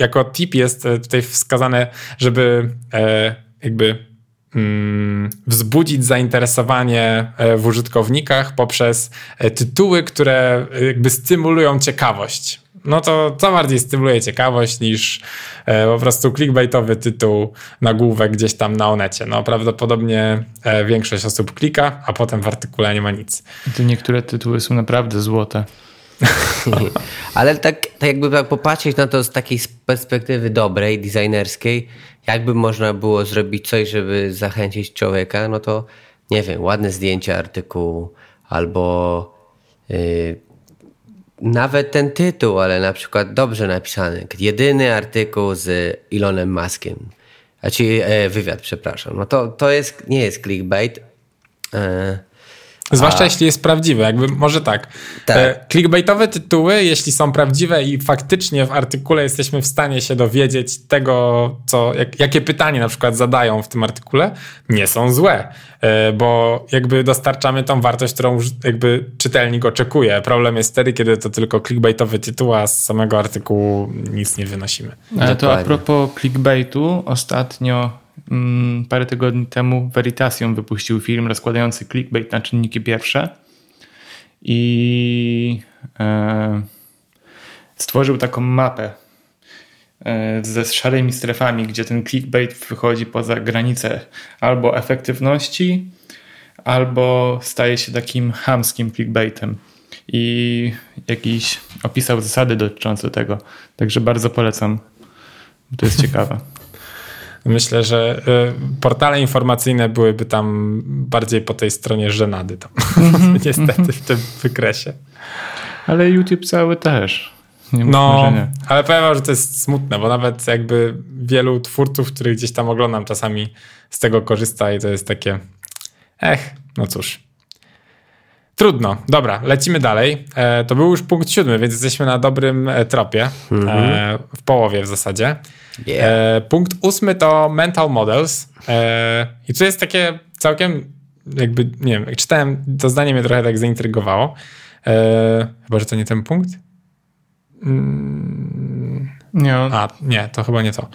jako tip jest tutaj wskazane, żeby jakby wzbudzić zainteresowanie w użytkownikach poprzez tytuły, które jakby stymulują ciekawość. No to co bardziej stymuluje ciekawość niż po prostu clickbaitowy tytuł, nagłówek gdzieś tam na Onecie. No prawdopodobnie większość osób klika, a potem w artykule nie ma nic. I niektóre tytuły są naprawdę złote. Ale tak, tak jakby tak popatrzeć na to z takiej perspektywy dobrej, designerskiej, jakby można było zrobić coś, żeby zachęcić człowieka, no to nie wiem, ładne zdjęcie artykułu albo yy, nawet ten tytuł, ale na przykład dobrze napisany. Jedyny artykuł z Elonem Muskiem, a ci yy, wywiad, przepraszam. No to, to jest, nie jest clickbait. Yy. Zwłaszcza a. jeśli jest prawdziwe, jakby może tak. tak. Clickbaitowe tytuły, jeśli są prawdziwe i faktycznie w artykule jesteśmy w stanie się dowiedzieć tego, co, jak, jakie pytanie na przykład zadają w tym artykule, nie są złe, bo jakby dostarczamy tą wartość, którą jakby czytelnik oczekuje. Problem jest wtedy, kiedy to tylko clickbaitowy tytuł, a z samego artykułu nic nie wynosimy. Ale to a propos clickbaitu, ostatnio... parę tygodni temu Veritasium wypuścił film rozkładający clickbait na czynniki pierwsze i stworzył taką mapę ze szarymi strefami, gdzie ten clickbait wychodzi poza granicę albo efektywności, albo staje się takim chamskim clickbaitem i jakiś opisał zasady dotyczące tego, także bardzo polecam, bo to jest ciekawe. Myślę, że y, portale informacyjne byłyby tam bardziej po tej stronie żenady tam. Mm-hmm, niestety w tym wykresie. Ale YouTube cały też. Nie no, marzenia. Ale powiem wam, że to jest smutne, bo nawet jakby wielu twórców, których gdzieś tam oglądam, czasami z tego korzysta i to jest takie ech, no cóż. Trudno. Dobra, lecimy dalej. E, to był już punkt siódmy, więc jesteśmy na dobrym tropie. E, w połowie w zasadzie. Yeah. E, punkt ósmy to mental models. E, I tu jest takie całkiem jakby, nie wiem, jak czytałem, to zdanie mnie trochę tak zaintrygowało. E, chyba, że to nie ten punkt? Mm, nie. A, nie, to chyba nie to.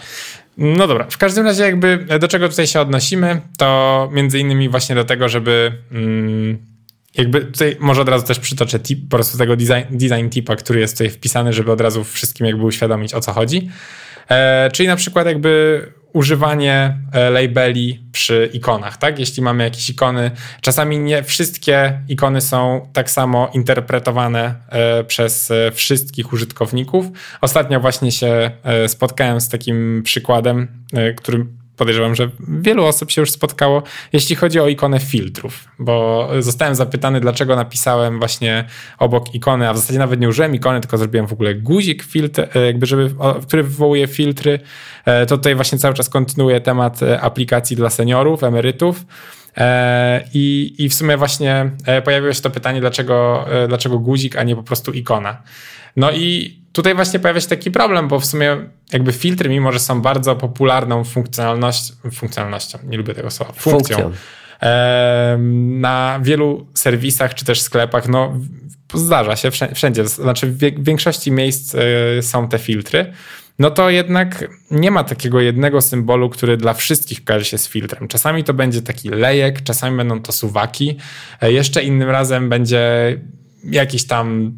No dobra, w każdym razie jakby do czego tutaj się odnosimy, to między innymi właśnie do tego, żeby... Mm, jakby tutaj może od razu też przytoczę tip, po prostu tego design, design tipa, który jest tutaj wpisany, żeby od razu wszystkim jakby uświadomić, o co chodzi. E, czyli na przykład jakby używanie labeli przy ikonach, tak? Jeśli mamy jakieś ikony, czasami nie wszystkie ikony są tak samo interpretowane przez wszystkich użytkowników. Ostatnio właśnie się spotkałem z takim przykładem, którym podejrzewam, że wielu osób się już spotkało, jeśli chodzi o ikonę filtrów, bo zostałem zapytany, dlaczego napisałem właśnie obok ikony, a w zasadzie nawet nie użyłem ikony, tylko zrobiłem w ogóle guzik, filtr, jakby żeby, który wywołuje filtry. To tutaj właśnie cały czas kontynuuję temat aplikacji dla seniorów, emerytów. I, i w sumie właśnie pojawiło się to pytanie, dlaczego, dlaczego guzik, a nie po prostu ikona. No i tutaj właśnie pojawia się taki problem, bo w sumie jakby filtry, mimo że są bardzo popularną funkcjonalność, funkcjonalnością, nie lubię tego słowa, funkcją, Funkcjon. na wielu serwisach czy też sklepach, no zdarza się wszędzie, znaczy w większości miejsc są te filtry. No to jednak nie ma takiego jednego symbolu, który dla wszystkich kojarzy się z filtrem. Czasami to będzie taki lejek, czasami będą to suwaki, jeszcze innym razem będzie jakiś tam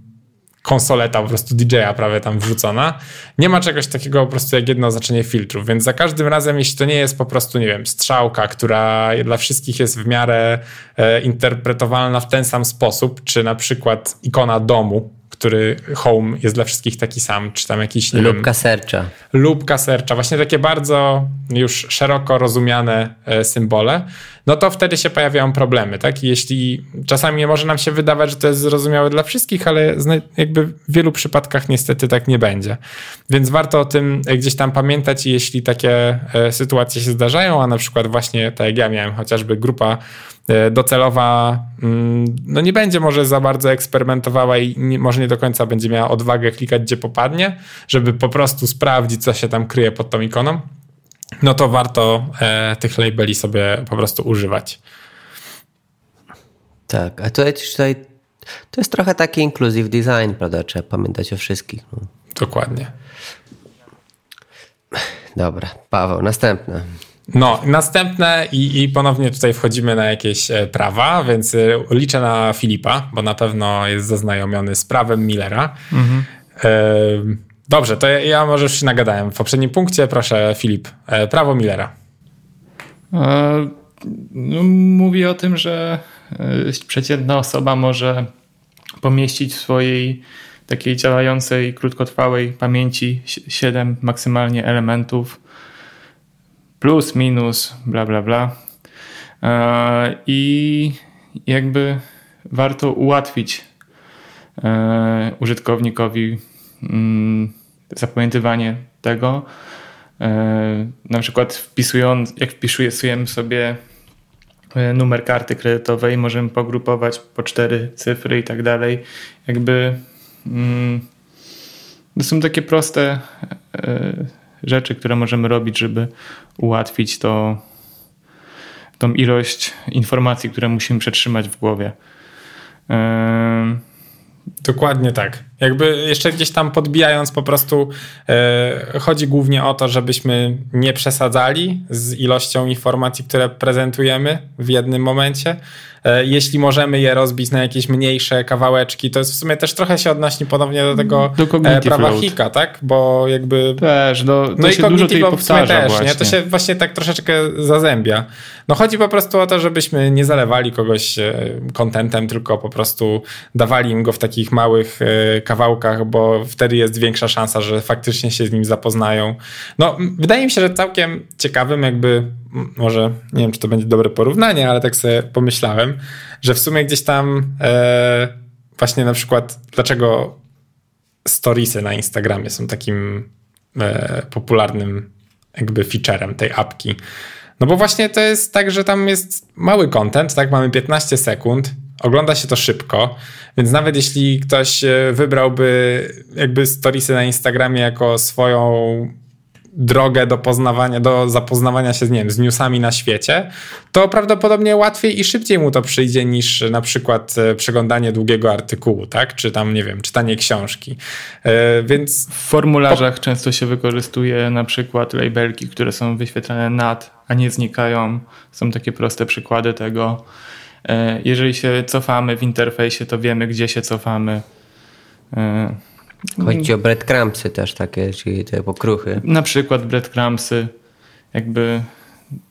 konsoleta po prostu D J a prawie tam wrzucona. Nie ma czegoś takiego po prostu jak jedno znaczenie filtrów, więc za każdym razem, jeśli to nie jest po prostu, nie wiem, strzałka, która dla wszystkich jest w miarę e, interpretowalna w ten sam sposób, czy na przykład ikona domu, który home jest dla wszystkich taki sam, czy tam jakiś... Nie lubka wiem, sercza. Lubka sercza. Właśnie takie bardzo już szeroko rozumiane symbole, no to wtedy się pojawiają problemy, tak? I jeśli czasami może nam się wydawać, że to jest zrozumiałe dla wszystkich, ale jakby w wielu przypadkach niestety tak nie będzie. Więc warto o tym gdzieś tam pamiętać i jeśli takie sytuacje się zdarzają, a na przykład właśnie tak jak ja miałem chociażby grupa docelowa, no nie będzie może za bardzo eksperymentowała i nie, może nie do końca będzie miała odwagę klikać gdzie popadnie, żeby po prostu sprawdzić, co się tam kryje pod tą ikoną, no to warto e, tych labeli sobie po prostu używać. Tak, a tutaj, tutaj to jest trochę taki inclusive design, prawda? Trzeba pamiętać o wszystkich. No. Dokładnie. Dobra, Paweł, następne. No, następne i, i ponownie tutaj wchodzimy na jakieś prawa, więc liczę na Filipa, bo na pewno jest zaznajomiony z prawem Millera. Mhm. Dobrze, to ja może już się nagadałem. W poprzednim punkcie, proszę Filip, prawo Millera. Mówi o tym, że przeciętna osoba może pomieścić w swojej takiej działającej, krótkotrwałej pamięci siedem maksymalnie elementów, plus, minus, bla, bla, bla. I jakby warto ułatwić użytkownikowi zapamiętywanie tego. Na przykład wpisując, jak wpisujemy sobie numer karty kredytowej, możemy pogrupować po cztery cyfry i tak dalej. Jakby to są takie proste rzeczy, które możemy robić, żeby ułatwić to, tą ilość informacji, które musimy przetrzymać w głowie. Yy. Dokładnie tak. Jakby jeszcze gdzieś tam podbijając po prostu yy, chodzi głównie o to, żebyśmy nie przesadzali z ilością informacji, które prezentujemy w jednym momencie. Jeśli możemy je rozbić na jakieś mniejsze kawałeczki, to jest w sumie też trochę się odnośnie ponownie do tego do prawa Hicka, tak? Bo jakby... Też, do, to no się i dużo tej powtarza też, nie? To się właśnie tak troszeczkę zazębia. No chodzi po prostu o to, żebyśmy nie zalewali kogoś kontentem, tylko po prostu dawali im go w takich małych kawałkach, bo wtedy jest większa szansa, że faktycznie się z nim zapoznają. No wydaje mi się, że całkiem ciekawym jakby może, nie wiem, czy to będzie dobre porównanie, ale tak sobie pomyślałem, że w sumie gdzieś tam e, właśnie na przykład dlaczego storiesy na Instagramie są takim e, popularnym jakby featurem tej apki. No bo właśnie to jest tak, że tam jest mały content, tak, mamy piętnaście sekund, ogląda się to szybko, więc nawet jeśli ktoś wybrałby jakby storiesy na Instagramie jako swoją drogę do poznawania, do zapoznawania się z, nie wiem, z newsami na świecie, to prawdopodobnie łatwiej i szybciej mu to przyjdzie niż na przykład przeglądanie długiego artykułu, tak? Czy tam, nie wiem, czytanie książki. Yy, więc w formularzach po... często się wykorzystuje na przykład labelki, które są wyświetlane nad, a nie znikają. Są takie proste przykłady tego. Yy, jeżeli się cofamy w interfejsie, to wiemy, gdzie się cofamy. Yy. Chodzi o breadcrumbsy też takie, czyli te pokruchy. Na przykład breadcrumbsy. Jakby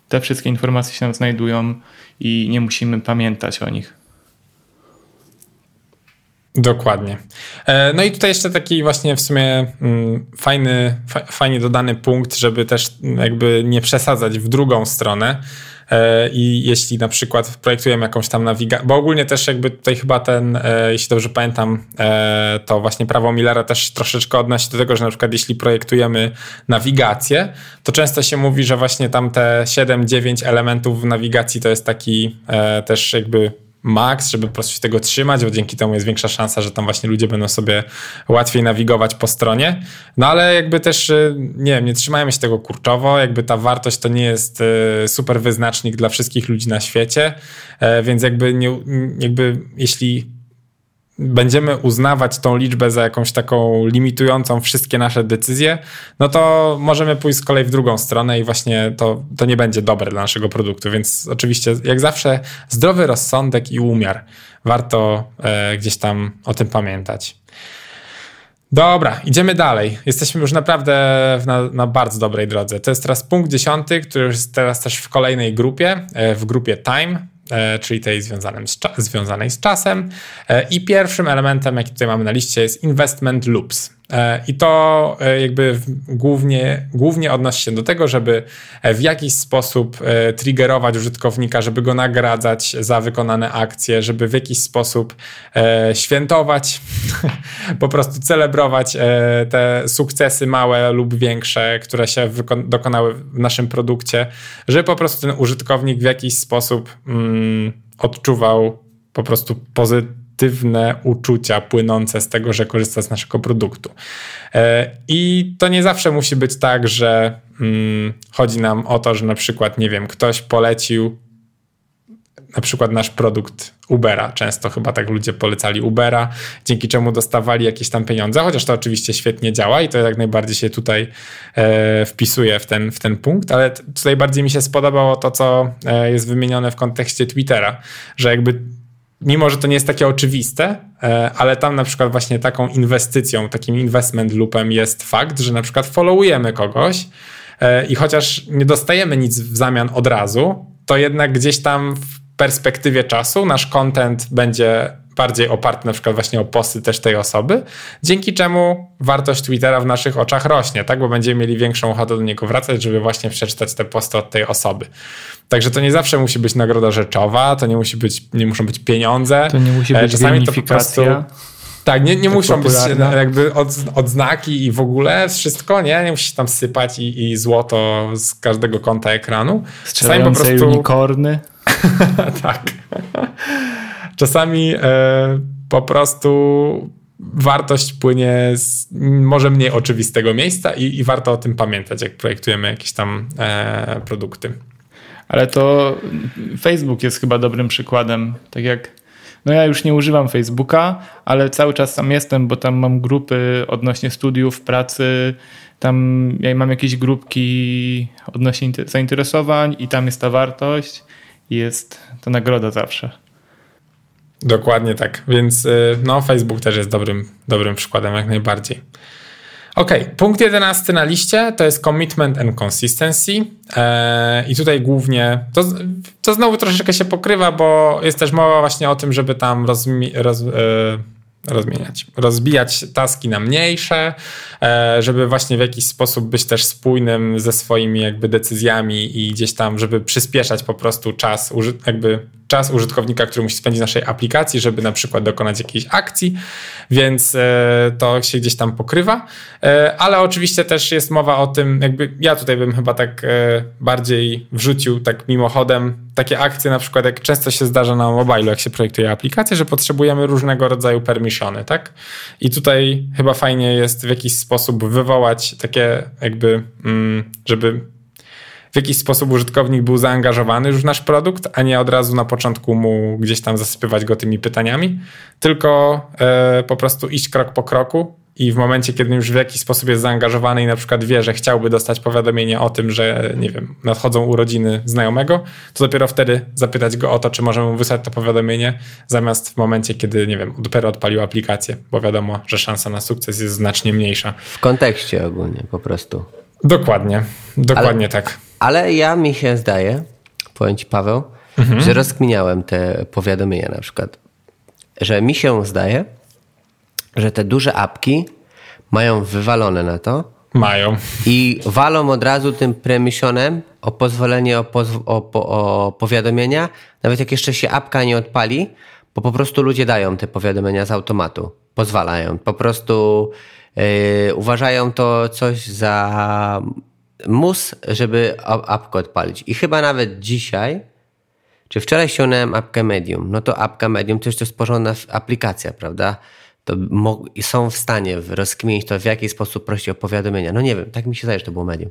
te wszystkie informacje się tam znajdują i nie musimy pamiętać o nich. Dokładnie. No i tutaj jeszcze taki właśnie w sumie fajny, fajnie dodany punkt, żeby też jakby nie przesadzać w drugą stronę. I jeśli na przykład projektujemy jakąś tam nawigację, bo ogólnie też jakby tutaj chyba ten, jeśli dobrze pamiętam, to właśnie prawo Millera też troszeczkę odnosi do tego, że na przykład jeśli projektujemy nawigację, to często się mówi, że właśnie tam te siedem dziewięć elementów w nawigacji to jest taki też jakby max, żeby po prostu się tego trzymać, bo dzięki temu jest większa szansa, że tam właśnie ludzie będą sobie łatwiej nawigować po stronie. No ale jakby też, nie wiem, nie trzymajmy się tego kurczowo, jakby ta wartość to nie jest super wyznacznik dla wszystkich ludzi na świecie, więc jakby, nie, jakby jeśli będziemy uznawać tą liczbę za jakąś taką limitującą wszystkie nasze decyzje, no to możemy pójść z kolei w drugą stronę i właśnie to, to nie będzie dobre dla naszego produktu, więc oczywiście jak zawsze zdrowy rozsądek i umiar. Warto e, gdzieś tam o tym pamiętać. Dobra, idziemy dalej. Jesteśmy już naprawdę na, na bardzo dobrej drodze. To jest teraz punkt dziesiąty, który już jest teraz też w kolejnej grupie, w grupie Time, czyli tej związanej z, czas, związanej z czasem. I pierwszym elementem, jaki tutaj mamy na liście, jest investment loops. I to jakby głównie, głównie odnosi się do tego, żeby w jakiś sposób triggerować użytkownika, żeby go nagradzać za wykonane akcje, żeby w jakiś sposób świętować, po prostu celebrować te sukcesy małe lub większe, które się dokonały w naszym produkcie, żeby po prostu ten użytkownik w jakiś sposób mm, odczuwał po prostu pozytywne uczucia płynące z tego, że korzysta z naszego produktu. I to nie zawsze musi być tak, że hmm, chodzi nam o to, że na przykład, nie wiem, ktoś polecił na przykład nasz produkt Ubera. Często chyba tak ludzie polecali Ubera, dzięki czemu dostawali jakieś tam pieniądze, chociaż to oczywiście świetnie działa i to jak najbardziej się tutaj e, wpisuje w ten, w ten punkt, ale t- tutaj bardziej mi się spodobało to, co e, jest wymienione w kontekście Twittera, że jakby mimo, że to nie jest takie oczywiste, ale tam na przykład właśnie taką inwestycją, takim investment loopem jest fakt, że na przykład followujemy kogoś i chociaż nie dostajemy nic w zamian od razu, to jednak gdzieś tam w perspektywie czasu nasz content będzie bardziej oparty na przykład właśnie o posty też tej osoby, dzięki czemu wartość Twittera w naszych oczach rośnie, tak? Bo będziemy mieli większą ochotę do niego wracać, żeby właśnie przeczytać te posty od tej osoby. Także to nie zawsze musi być nagroda rzeczowa, to nie musi być, nie muszą być pieniądze. To nie musi być czasami to po prostu. Tak, nie, nie tak muszą popularne. Być jakby od, odznaki i w ogóle wszystko, nie? Nie musi się tam sypać i, i złoto z każdego kąta ekranu. Czasami po prostu unikorny. Tak. Czasami y, po prostu wartość płynie z może mniej oczywistego miejsca i, i warto o tym pamiętać, jak projektujemy jakieś tam e, produkty. Ale to Facebook jest chyba dobrym przykładem. Tak jak, no ja już nie używam Facebooka, ale cały czas tam jestem, bo tam mam grupy odnośnie studiów, pracy, tam ja mam jakieś grupki odnośnie zainteresowań i tam jest ta wartość i jest ta nagroda zawsze. Dokładnie tak, więc no, Facebook też jest dobrym, dobrym przykładem jak najbardziej. Okej, okay. Punkt jedenasty na liście to jest commitment and consistency eee, i tutaj głównie to, to znowu troszeczkę się pokrywa, bo jest też mowa właśnie o tym, żeby tam rozmi- roz, yy, rozmieniać, rozbijać taski na mniejsze, e, żeby właśnie w jakiś sposób być też spójnym ze swoimi jakby decyzjami i gdzieś tam, żeby przyspieszać po prostu czas uży- jakby czas użytkownika, który musi spędzić w naszej aplikacji, żeby na przykład dokonać jakiejś akcji, więc to się gdzieś tam pokrywa, ale oczywiście też jest mowa o tym, jakby ja tutaj bym chyba tak bardziej wrzucił tak mimochodem takie akcje, na przykład jak często się zdarza na mobilu, jak się projektuje aplikację, że potrzebujemy różnego rodzaju permissiony, tak? I tutaj chyba fajnie jest w jakiś sposób wywołać takie jakby, żeby w jakiś sposób użytkownik był zaangażowany już w nasz produkt, a nie od razu na początku mu gdzieś tam zasypywać go tymi pytaniami, tylko y, po prostu iść krok po kroku i w momencie, kiedy już w jakiś sposób jest zaangażowany i na przykład wie, że chciałby dostać powiadomienie o tym, że nie wiem, nadchodzą urodziny znajomego, to dopiero wtedy zapytać go o to, czy możemy mu wysłać to powiadomienie, zamiast w momencie, kiedy nie wiem, dopiero odpalił aplikację, bo wiadomo, że szansa na sukces jest znacznie mniejsza. W kontekście ogólnie po prostu. Dokładnie, dokładnie ale, tak. Ale ja mi się zdaje, powiem ci Paweł, mhm. że rozkminiałem te powiadomienia na przykład, że mi się zdaje, że te duże apki mają wywalone na to. Mają. I walą od razu tym permissionem o pozwolenie, o, pozw- o, o, o powiadomienia, nawet jak jeszcze się apka nie odpali, bo po prostu ludzie dają te powiadomienia z automatu, pozwalają, po prostu... Yy, uważają to coś za mus, żeby apkę odpalić. I chyba nawet dzisiaj, czy wczoraj ściągnąłem apkę Medium, no to apka Medium to już to jest porządna aplikacja, prawda? To mo- są w stanie rozkminić to, w jaki sposób prosić o powiadomienia. No nie wiem, tak mi się zdaje, że to było Medium.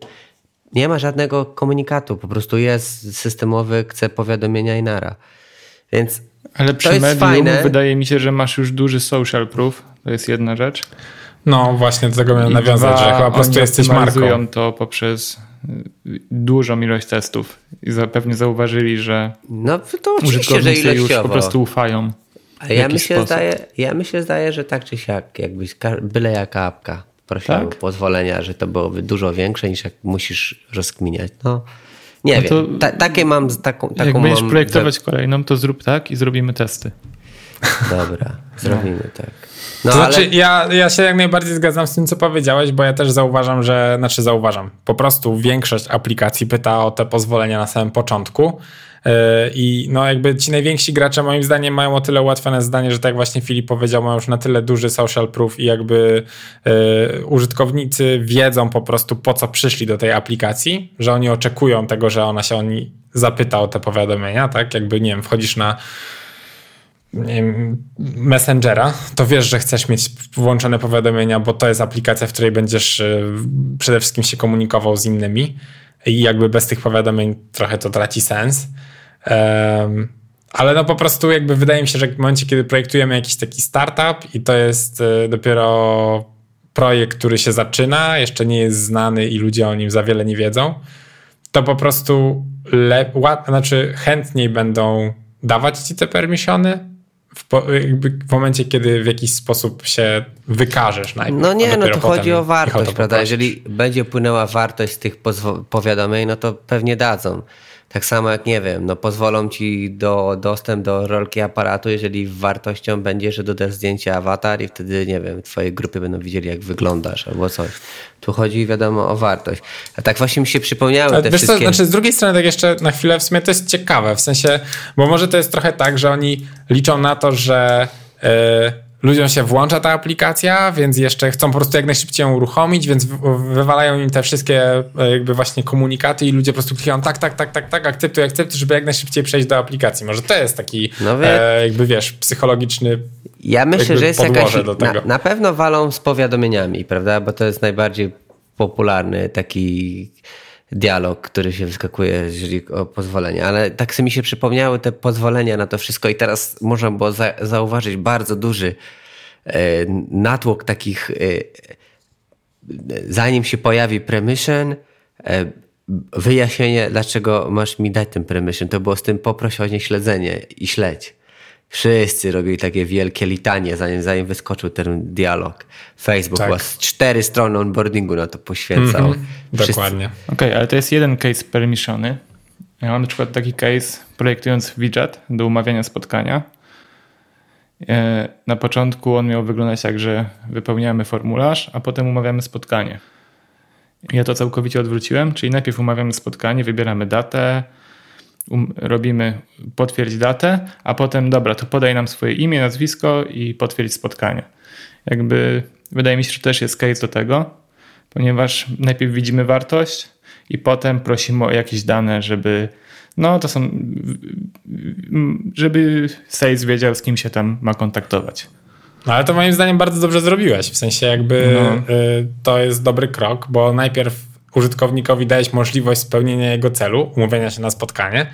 Nie ma żadnego komunikatu, po prostu jest systemowy, chce powiadomienia i nara. Więc ale przy Medium fajne. Wydaje mi się, że masz już duży social proof, to jest jedna rzecz. No właśnie, do tego miałem nawiązać, dwa, że chyba po prostu jesteś marką. Oni to poprzez dużą ilość testów i zapewne zauważyli, że no to oczywiście, że ilościowo. Już po prostu ufają. A ja mi, się zdaje, ja mi się zdaje, że tak czy siak, jakbyś byle jaka apka prosiła tak? pozwolenia, że to byłoby dużo większe niż jak musisz rozkminiać. No, nie no wiem, Ta, takie mam, taką, taką jak mam... Jak będziesz projektować za... kolejną, to zrób tak i zrobimy testy. Dobra, zrobimy tak. No, to znaczy ale... ja, ja się jak najbardziej zgadzam z tym, co powiedziałeś, bo ja też zauważam, że... Znaczy zauważam, po prostu większość aplikacji pyta o te pozwolenia na samym początku. I no jakby ci najwięksi gracze moim zdaniem mają o tyle ułatwione zdanie, że tak jak właśnie Filip powiedział, mają już na tyle duży social proof i jakby y, użytkownicy wiedzą po prostu po co przyszli do tej aplikacji, że oni oczekują tego, że ona się oni zapyta o te powiadomienia, tak? Jakby nie wiem, wchodzisz na nie wiem, Messengera, to wiesz, że chcesz mieć włączone powiadomienia, bo to jest aplikacja, w której będziesz y, przede wszystkim się komunikował z innymi. I jakby bez tych powiadomień trochę to traci sens. Um, ale no po prostu jakby wydaje mi się, że w momencie, kiedy projektujemy jakiś taki startup i to jest dopiero projekt, który się zaczyna, jeszcze nie jest znany i ludzie o nim za wiele nie wiedzą, to po prostu le- łat- znaczy chętniej będą dawać ci te permissiony, W, po, jakby w momencie, kiedy w jakiś sposób się wykażesz najpierw. No nie, no to chodzi o wartość, prawda? Jeżeli będzie płynęła wartość z tych pozwo- powiadomień, no to pewnie dadzą. Tak samo jak, nie wiem, no pozwolą ci do, dostęp do rolki aparatu, jeżeli wartością będzie, że dodasz zdjęcie awatar i wtedy, nie wiem, twoje grupy będą widzieli, jak wyglądasz albo coś. Tu chodzi, wiadomo, o wartość. A tak właśnie mi się przypomniały te wiesz wszystkie... Co, znaczy z drugiej strony, tak jeszcze na chwilę, w sumie to jest ciekawe, w sensie, bo może to jest trochę tak, że oni liczą na to, że... Yy, ludziom się włącza ta aplikacja, więc jeszcze chcą po prostu jak najszybciej ją uruchomić, więc wywalają im te wszystkie jakby właśnie komunikaty i ludzie po prostu klikają tak, tak, tak, tak, tak, akceptuj, akceptuj, żeby jak najszybciej przejść do aplikacji. Może to jest taki no wie, e, jakby wiesz, psychologiczny ja myślę, że jest jakaś, do tego. Na, na pewno walą z powiadomieniami, prawda? Bo to jest najbardziej popularny taki dialog, który się wyskakuje, jeżeli o pozwolenia, ale tak sobie mi się przypomniały te pozwolenia na to wszystko i teraz można było za- zauważyć bardzo duży y, natłok takich, y, y, zanim się pojawi permission, y, wyjaśnienie, dlaczego masz mi dać ten permission, to było z tym poproś o nie śledzenie i śledź. Wszyscy robili takie wielkie litanie, zanim, zanim wyskoczył ten dialog. Facebook tak. was cztery strony onboardingu na to poświęcał. Mm-hmm. Dokładnie. Okej, okay, ale to jest jeden case permissiony. Ja mam na przykład taki case, projektując widget do umawiania spotkania. Na początku on miał wyglądać tak, że wypełniamy formularz, a potem umawiamy spotkanie. Ja to całkowicie odwróciłem, czyli najpierw umawiamy spotkanie, wybieramy datę, Um, robimy potwierdź datę, a potem dobra, to podaj nam swoje imię, nazwisko i potwierdź spotkanie. Jakby wydaje mi się, że też jest case do tego, ponieważ najpierw widzimy wartość i potem prosimy o jakieś dane, żeby no to są żeby sales wiedział, z kim się tam ma kontaktować. No ale to moim zdaniem bardzo dobrze zrobiłeś, w sensie jakby no. y, to jest dobry krok, bo najpierw użytkownikowi dajesz możliwość spełnienia jego celu, umówienia się na spotkanie,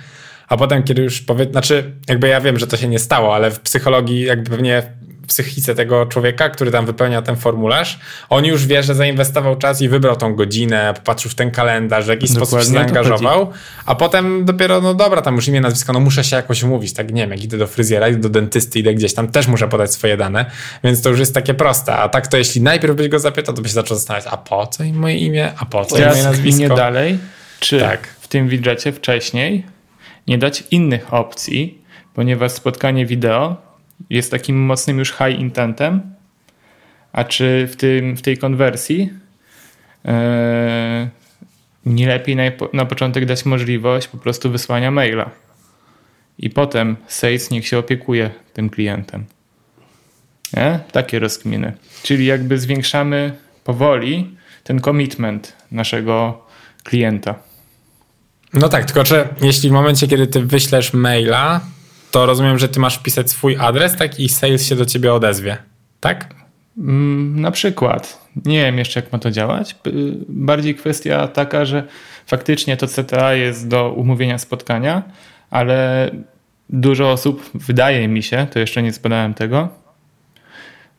a potem kiedy już powie... Znaczy, jakby ja wiem, że to się nie stało, ale w psychologii, jakby pewnie w psychice tego człowieka, który tam wypełnia ten formularz, on już wie, że zainwestował czas i wybrał tą godzinę, popatrzył w ten kalendarz, w jakiś Dokładnie sposób się zaangażował, a potem dopiero, no dobra, tam już imię, nazwisko, no muszę się jakoś umówić, tak nie wiem, jak idę do fryzjera, idę do dentysty, idę gdzieś tam, też muszę podać swoje dane, więc to już jest takie proste, a tak to jeśli najpierw byś go zapytał, to byś zaczął zastanawiać, a po co im moje imię, a po co im moje nazwisko? Nie dalej, czy tak. w tym widżecie wcześniej nie dać innych opcji, ponieważ spotkanie wideo jest takim mocnym już high intentem, a czy w, tym, w tej konwersji yy, nie lepiej na, na początek dać możliwość po prostu wysłania maila i potem sales niech się opiekuje tym klientem. Nie? Takie rozkminy. Czyli jakby zwiększamy powoli ten commitment naszego klienta. No tak, tylko że jeśli w momencie, kiedy ty wyślesz maila, to rozumiem, że ty masz wpisać swój adres, tak? I sales się do ciebie odezwie, tak? Mm, na przykład. Nie wiem jeszcze, jak ma to działać. Bardziej kwestia taka, że faktycznie to C T A jest do umówienia spotkania, ale dużo osób, wydaje mi się, to jeszcze nie zbadałem tego,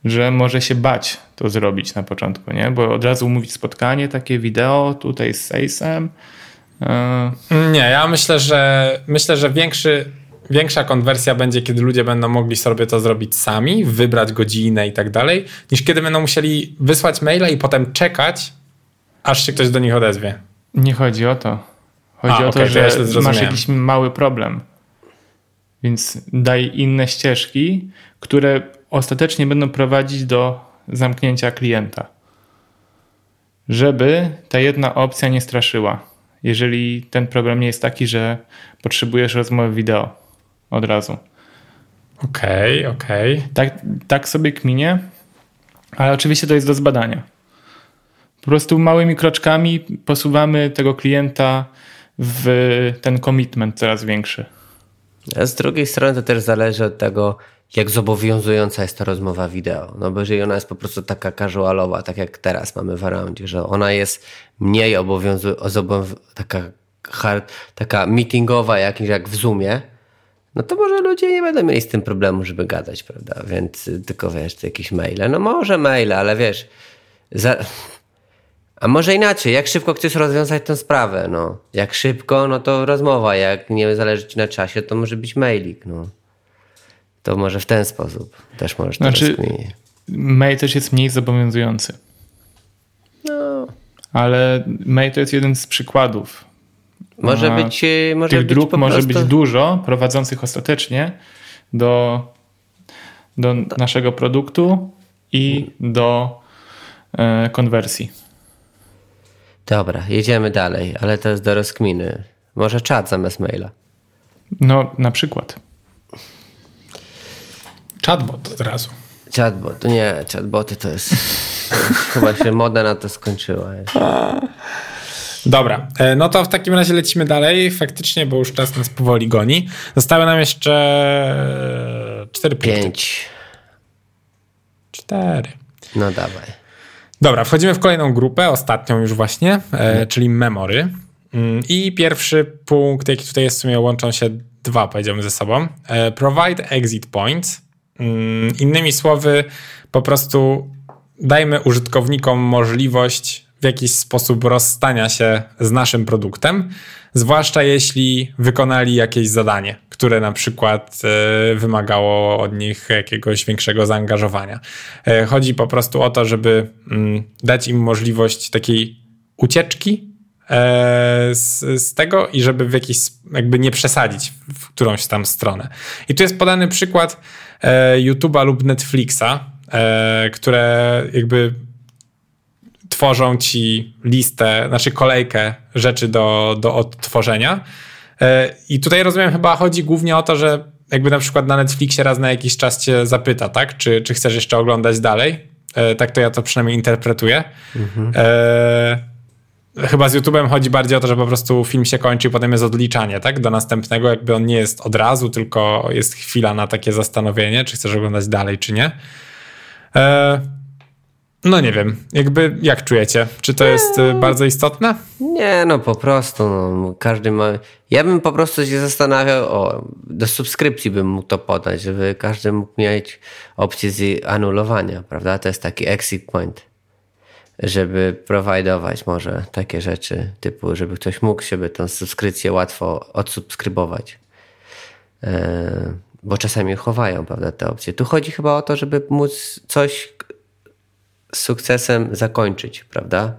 że może się bać to zrobić na początku, nie? Bo od razu umówić spotkanie, takie wideo tutaj z salesem. Y- nie, ja myślę, że myślę, że większy większa konwersja będzie, kiedy ludzie będą mogli sobie to zrobić sami, wybrać godzinę i tak dalej, niż kiedy będą musieli wysłać maila i potem czekać, aż się ktoś do nich odezwie. Nie chodzi o to. Chodzi A, o okay, to, że to ja masz jakiś mały problem. Więc daj inne ścieżki, które ostatecznie będą prowadzić do zamknięcia klienta. Żeby ta jedna opcja nie straszyła. Jeżeli ten problem nie jest taki, że potrzebujesz rozmowy wideo od razu. Okej, okay, okej. Okay. Tak, tak sobie kminię, ale oczywiście to jest do zbadania. Po prostu małymi kroczkami posuwamy tego klienta w ten commitment coraz większy. A z drugiej strony to też zależy od tego, jak zobowiązująca jest ta rozmowa wideo. No bo jeżeli ona jest po prostu taka casualowa, tak jak teraz mamy w Aroundzie, że ona jest mniej obowiązu- taka, hard, taka meetingowa jak, jak w Zoomie, no to może ludzie nie będą mieli z tym problemu, żeby gadać, prawda? Więc tylko wiesz, to jakieś maile. No może maile, ale wiesz... Za... A może inaczej, jak szybko chcesz rozwiązać tę sprawę, no. Jak szybko, no to rozmowa, jak nie zależy ci na czasie, to może być mailik, no. To może w ten sposób też możesz znaczy, to rozkminić. Mail też jest mniej zobowiązujący. No. Ale mail to jest jeden z przykładów. Może A być może Tych być dróg po może prostu... być dużo prowadzących ostatecznie do, do naszego produktu i do e, konwersji. Dobra, jedziemy dalej, ale to jest do rozkminy. Może czat zamiast maila. No, na przykład. Chatbot od razu. Chatbot, nie, chatboty to jest... Chyba się moda na to skończyła. Dobra, no to w takim razie lecimy dalej. Faktycznie, bo już czas nas powoli goni. Zostały nam jeszcze... Cztery punkty. Pięć. Cztery. No dawaj. Dobra, wchodzimy w kolejną grupę, ostatnią już właśnie, e, czyli memory. I pierwszy punkt, jaki tutaj jest, w sumie łączą się dwa, powiedziałbym, ze sobą. E, provide exit points. E, innymi słowy, po prostu dajmy użytkownikom możliwość w jakiś sposób rozstania się z naszym produktem, zwłaszcza jeśli wykonali jakieś zadanie, które na przykład y, wymagało od nich jakiegoś większego zaangażowania. Y, chodzi po prostu o to, żeby y, dać im możliwość takiej ucieczki y, z, z tego i żeby w jakiś, jakby nie przesadzić w którąś tam stronę. I tu jest podany przykład y, YouTube'a lub Netflixa, y, które jakby tworzą ci listę, znaczy kolejkę rzeczy do, do odtworzenia. I tutaj rozumiem, chyba chodzi głównie o to, że jakby na przykład na Netflixie raz na jakiś czas cię zapyta, tak? Czy, czy chcesz jeszcze oglądać dalej? Tak to ja to przynajmniej interpretuję. Mhm. E, chyba z YouTube'em chodzi bardziej o to, że po prostu film się kończy i potem jest odliczanie, tak? Do następnego, jakby on nie jest od razu, tylko jest chwila na takie zastanowienie, czy chcesz oglądać dalej, czy nie. E, No nie wiem, jakby jak czujecie? Czy to nie. jest bardzo istotne? Nie, no po prostu. No, każdy ma... Ja bym po prostu się zastanawiał, o, do subskrypcji bym mógł to podać, żeby każdy mógł mieć opcję z anulowania, prawda? To jest taki exit point, żeby providować może takie rzeczy, typu, żeby ktoś mógł sobie tą subskrypcję łatwo odsubskrybować. Yy, bo czasami chowają, prawda, te opcje. Tu chodzi chyba o to, żeby móc coś... z sukcesem zakończyć, prawda?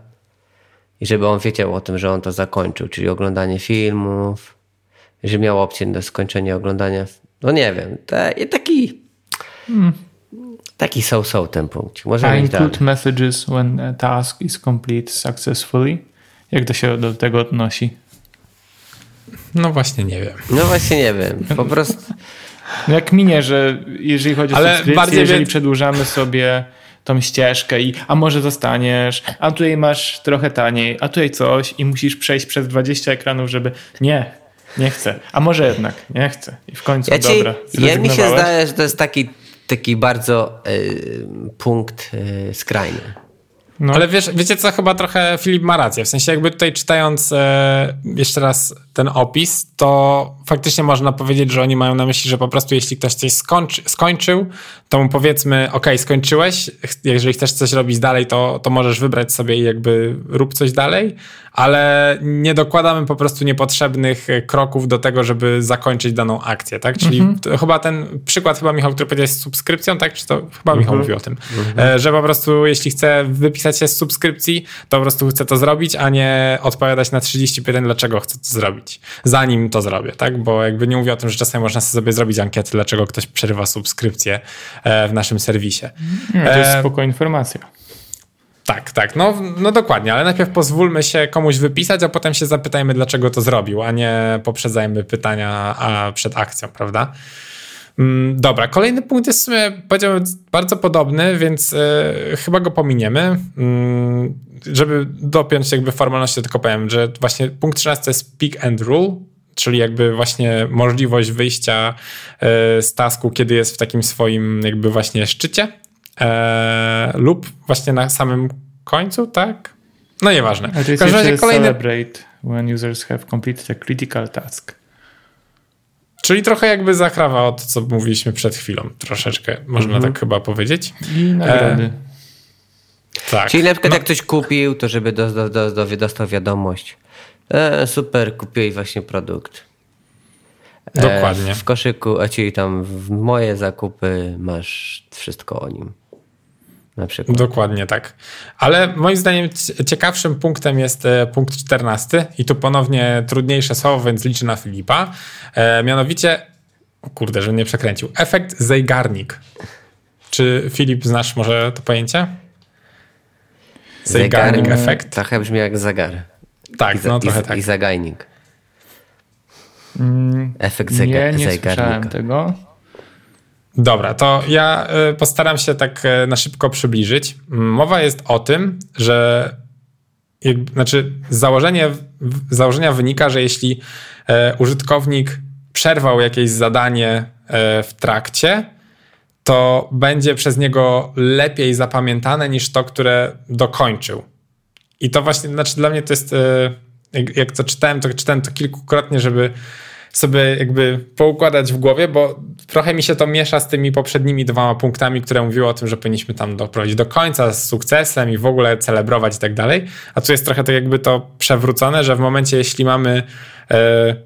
I żeby on wiedział o tym, że on to zakończył, czyli oglądanie filmów, że miał opcję do skończenia oglądania, no nie wiem, te, taki hmm. taki so-so ten punkt. Możemy include messages when a task is complete successfully. Jak to się do tego odnosi? No właśnie nie wiem. No właśnie nie wiem, po prostu jak minie, że jeżeli chodzi o subskrypcję, jeżeli więc... przedłużamy sobie tą ścieżkę i a może zostaniesz, a tutaj masz trochę taniej, a tutaj coś i musisz przejść przez dwadzieścia ekranów, żeby nie, nie chcę, a może jednak nie chcę i w końcu ja ci, dobra, ja mi się zdaje, że to jest taki, taki bardzo y, punkt y, skrajny. No. Ale wiesz, wiecie co, chyba trochę Filip ma rację, w sensie jakby tutaj czytając e, jeszcze raz ten opis, to faktycznie można powiedzieć, że oni mają na myśli, że po prostu jeśli ktoś coś skończy, skończył, to mu powiedzmy, ok, skończyłeś, jeżeli chcesz coś robić dalej, to, to możesz wybrać sobie i jakby rób coś dalej, ale nie dokładamy po prostu niepotrzebnych kroków do tego, żeby zakończyć daną akcję, tak? Czyli mhm. chyba ten przykład, chyba Michał, który powiedziałeś z subskrypcją, tak? Czy to chyba Michał mhm. mówił o tym, mhm. że po prostu jeśli chce wypisać się z subskrypcji, to po prostu chce to zrobić, a nie odpowiadać na trzydzieści pytań, dlaczego chce to zrobić, zanim to zrobię, tak? Bo jakby nie mówię o tym, że czasami można sobie zrobić ankietę, dlaczego ktoś przerywa subskrypcję w naszym serwisie. To jest spoko informacja. Tak, tak, no, no dokładnie, ale najpierw pozwólmy się komuś wypisać, a potem się zapytajmy, dlaczego to zrobił, a nie poprzedzajmy pytania przed akcją, prawda? Dobra, kolejny punkt jest w sumie, powiedziałbym, bardzo podobny, więc yy, chyba go pominiemy. Yy, żeby dopiąć jakby formalności, tylko powiem, że właśnie punkt trzynaście to jest pick and rule, czyli jakby właśnie możliwość wyjścia yy, z tasku, kiedy jest w takim swoim jakby właśnie szczycie yy, lub właśnie na samym końcu, tak? No nieważne. W każdym razie kolejny... Celebrate when users have completed a critical task. Czyli trochę jakby zakrawa od co mówiliśmy przed chwilą. Troszeczkę, można mm-hmm. tak chyba powiedzieć. I nagrody. E, tak. Czyli na przykład no. jak ktoś kupił, to żeby do, do, do, dostał wiadomość. E, super, kupiłeś właśnie produkt. E, Dokładnie. W koszyku, a czyli tam w moje zakupy masz wszystko o nim. Na przykład. Dokładnie tak. Ale moim zdaniem ciekawszym punktem jest punkt czternasty i tu ponownie trudniejsze słowo, więc liczę na Filipa. E, mianowicie, o kurde, żebym nie przekręcił, efekt Zeigarnik. Czy Filip znasz może to pojęcie? Zeigarnik, zegar, efekt. Trochę brzmi jak zegar. Tak, I, no trochę i, tak. I zagajnik. Mm, efekt zegar, nie, nie słyszałem tego. Dobra, to ja postaram się tak na szybko przybliżyć. Mowa jest o tym, że jakby, znaczy założenie, z założenia wynika, że jeśli użytkownik przerwał jakieś zadanie w trakcie, to będzie przez niego lepiej zapamiętane niż to, które dokończył. I to właśnie, znaczy dla mnie to jest, jak to czytałem, to czytałem to kilkukrotnie, żeby sobie jakby poukładać w głowie, bo trochę mi się to miesza z tymi poprzednimi dwoma punktami, które mówiły o tym, że powinniśmy tam doprowadzić do końca z sukcesem i w ogóle celebrować i tak dalej. A tu jest trochę tak jakby to przewrócone, że w momencie, jeśli mamy yy,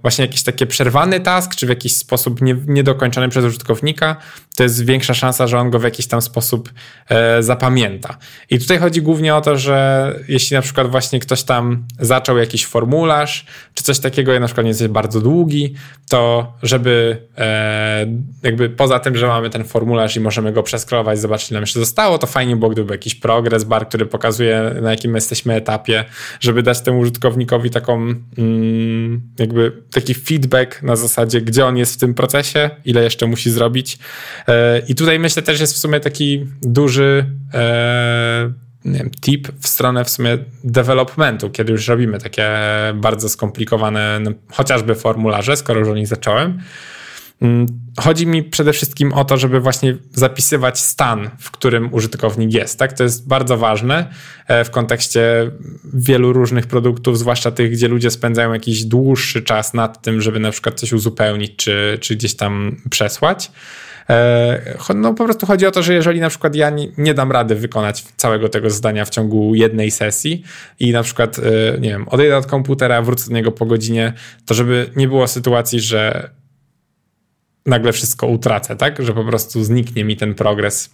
właśnie jakiś taki przerwany task, czy w jakiś sposób nie, niedokończony przez użytkownika, to jest większa szansa, że on go w jakiś tam sposób yy, zapamięta. I tutaj chodzi głównie o to, że jeśli na przykład właśnie ktoś tam zaczął jakiś formularz, czy coś takiego, na przykład nie jest bardzo długi, to żeby e, jakby poza tym, że mamy ten formularz i możemy go przeskrolować, zobaczyć, ile nam jeszcze zostało, to fajnie było, gdyby jakiś progress bar, który pokazuje, na jakim jesteśmy etapie, żeby dać temu użytkownikowi taką mm, jakby taki feedback na zasadzie, gdzie on jest w tym procesie, ile jeszcze musi zrobić. E, I tutaj myślę też jest w sumie taki duży e, nie wiem, tip w stronę w sumie developmentu, kiedy już robimy takie bardzo skomplikowane no, chociażby formularze, skoro już o nich zacząłem. Chodzi mi przede wszystkim o to, żeby właśnie zapisywać stan, w którym użytkownik jest. Tak? To jest bardzo ważne w kontekście wielu różnych produktów, zwłaszcza tych, gdzie ludzie spędzają jakiś dłuższy czas nad tym, żeby na przykład coś uzupełnić czy, czy gdzieś tam przesłać. No po prostu chodzi o to, że jeżeli na przykład ja nie dam rady wykonać całego tego zadania w ciągu jednej sesji i na przykład, nie wiem, odejdę od komputera, wrócę do niego po godzinie, to żeby nie było sytuacji, że nagle wszystko utracę, tak? Że po prostu zniknie mi ten progres.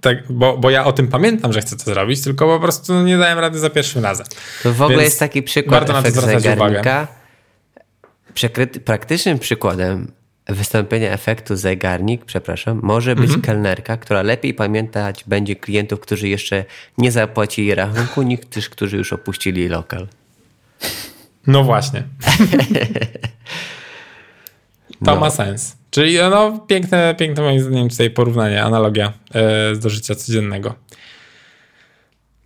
Tak, bo, bo ja o tym pamiętam, że chcę to zrobić, tylko po prostu nie dałem rady za pierwszym razem. To w ogóle Więc jest taki przykład efekt zegarnika. Przekryty, praktycznym przykładem wystąpienia efektu zegarnik, przepraszam, może być mhm. kelnerka, która lepiej pamiętać będzie klientów, którzy jeszcze nie zapłacili rachunku, niż tych, którzy już opuścili lokal. No właśnie. To no. ma sens. Czyli no, piękne, piękne moim zdaniem tutaj porównanie, analogia yy, do życia codziennego.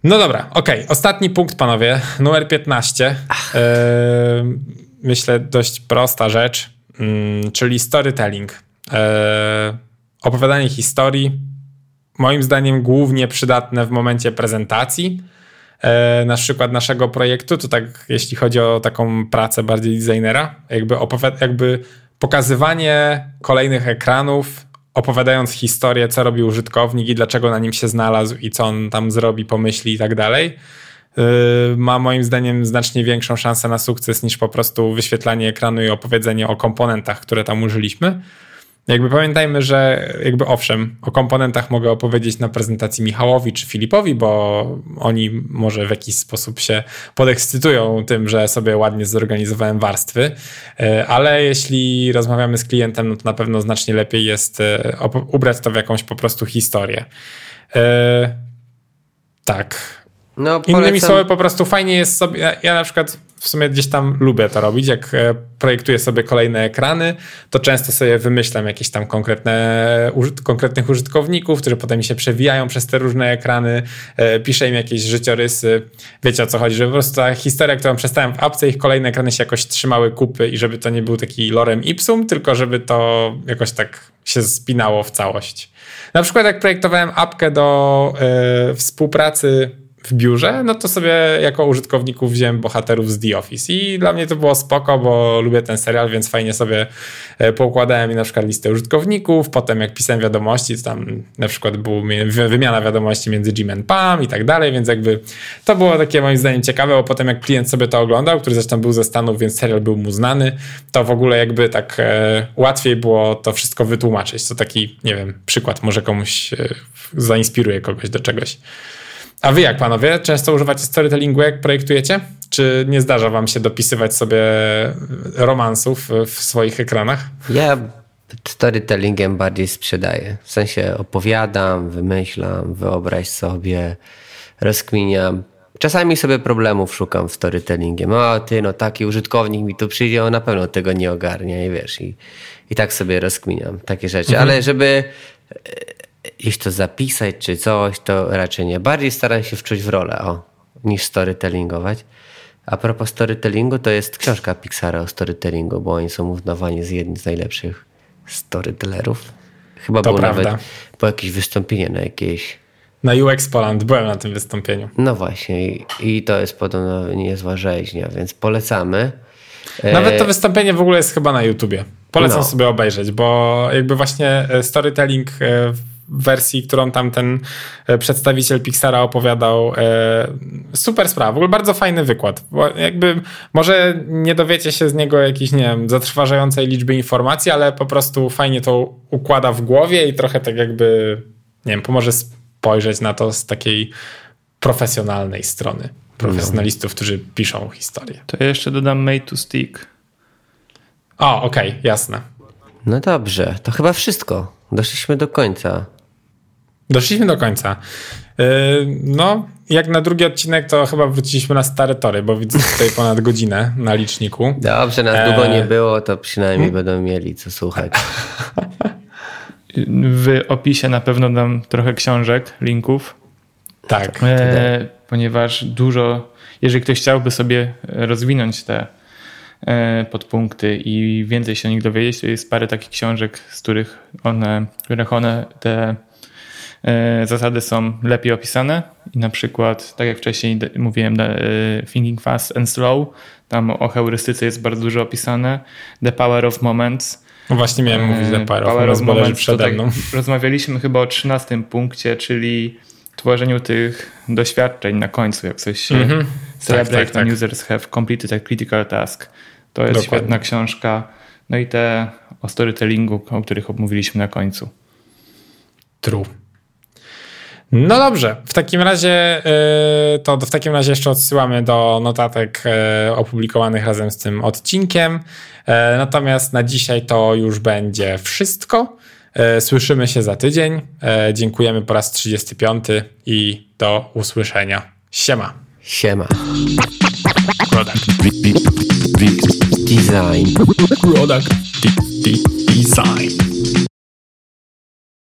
No dobra, okej. Okay. Ostatni punkt, panowie. Numer piętnaście. Yy, myślę dość prosta rzecz, yy, czyli storytelling. Yy, opowiadanie historii. Moim zdaniem głównie przydatne w momencie prezentacji. na przykład naszego projektu, to tak jeśli chodzi o taką pracę bardziej designera, jakby, opowi- jakby pokazywanie kolejnych ekranów, opowiadając historię, co robi użytkownik i dlaczego na nim się znalazł i co on tam zrobi, pomyśli i tak dalej, ma moim zdaniem znacznie większą szansę na sukces niż po prostu wyświetlanie ekranu i opowiedzenie o komponentach, które tam użyliśmy. Jakby pamiętajmy, że jakby owszem, o komponentach mogę opowiedzieć na prezentacji Michałowi czy Filipowi, bo oni może w jakiś sposób się podekscytują tym, że sobie ładnie zorganizowałem warstwy, ale jeśli rozmawiamy z klientem, no to na pewno znacznie lepiej jest ubrać to w jakąś po prostu historię. Tak. No, innymi słowy, po prostu fajnie jest sobie, ja, ja na przykład w sumie gdzieś tam lubię to robić, jak projektuję sobie kolejne ekrany, to często sobie wymyślam jakieś tam konkretne, użyt, konkretnych użytkowników, którzy potem mi się przewijają przez te różne ekrany, e, piszę im jakieś życiorysy, wiecie o co chodzi, że po prostu ta historia, którą przestałem w apce, ich kolejne ekrany się jakoś trzymały kupy i żeby to nie był taki lorem ipsum, tylko żeby to jakoś tak się spinało w całość. Na przykład jak projektowałem apkę do e, współpracy w biurze, no to sobie jako użytkowników wziąłem bohaterów z The Office i dla mnie to było spoko, bo lubię ten serial, więc fajnie sobie poukładałem i na przykład listę użytkowników, potem jak pisałem wiadomości, to tam na przykład była wymiana wiadomości między Jimem Pam i tak dalej, więc jakby to było takie moim zdaniem ciekawe, bo potem jak klient sobie to oglądał, który zresztą był ze Stanów, więc serial był mu znany, to w ogóle jakby tak e, łatwiej było to wszystko wytłumaczyć. To taki, nie wiem, przykład może komuś e, zainspiruje kogoś do czegoś. A wy jak, panowie? Często używacie storytellingu, jak projektujecie? Czy nie zdarza wam się dopisywać sobie romansów w swoich ekranach? Ja storytellingiem bardziej sprzedaję. W sensie opowiadam, wymyślam, wyobraź sobie, rozkminiam. Czasami sobie problemów szukam storytellingiem. O ty, no taki użytkownik mi tu przyjdzie, on na pewno tego nie ogarnie i wiesz. I, i tak sobie rozkminiam takie rzeczy. Mhm. Ale żeby... jeśli to zapisać czy coś, to raczej nie. Bardziej staram się wczuć w rolę, o, niż storytellingować. A propos storytellingu, to jest książka Pixara o storytellingu, bo oni są uznawani z jednych z najlepszych storytellerów. Chyba to było prawda. Nawet po jakieś wystąpienie na jakiejś... Na U X Poland byłem na tym wystąpieniu. No właśnie i, i to jest podobno niezła rzeźnia, więc polecamy. Nawet to wystąpienie w ogóle jest chyba na YouTubie. Polecam no. sobie obejrzeć, bo jakby właśnie storytelling w wersji, którą tam ten przedstawiciel Pixara opowiadał, super sprawa, w ogóle bardzo fajny wykład. Bo jakby może nie dowiecie się z niego jakiejś, nie wiem, zatrważającej liczby informacji, ale po prostu fajnie to układa w głowie i trochę tak jakby, nie wiem, pomoże spojrzeć na to z takiej profesjonalnej strony. Profesjonalistów, którzy piszą historię. To ja jeszcze dodam made to stick. O, okej, okay, jasne. No dobrze, to chyba wszystko. Doszliśmy do końca. Doszliśmy do końca. Yy, no, jak na drugi odcinek, to chyba wróciliśmy na stare tory, bo widzę tutaj ponad godzinę na liczniku. Dobrze, nas e... długo nie było, to przynajmniej hmm? będą mieli co słuchać. W opisie na pewno dam trochę książek, linków. Tak. E... Ponieważ dużo, jeżeli ktoś chciałby sobie rozwinąć te podpunkty i więcej się o nich dowiedzieć, to jest parę takich książek, z których one, których one te zasady są lepiej opisane. I na przykład, tak jak wcześniej mówiłem, Thinking Fast and Slow, tam o heurystyce jest bardzo dużo opisane. The Power of Moments. No właśnie miałem mówić The Power, power of Moments. Przede mną. Tak, rozmawialiśmy chyba o trzynastym punkcie, czyli tworzeniu tych doświadczeń na końcu, jak coś mm-hmm. się celebrate tak, tak, tak. users have completed a critical task. To jest Dokładnie. Świetna książka. No i te o storytellingu, o których omówiliśmy na końcu. True. No dobrze, w takim razie to w takim razie jeszcze odsyłamy do notatek opublikowanych razem z tym odcinkiem. Natomiast na dzisiaj to już będzie wszystko. Słyszymy się za tydzień. Dziękujemy po raz trzydziesty piąty i do usłyszenia. Siema. Siema. Product. Design. Product. Design.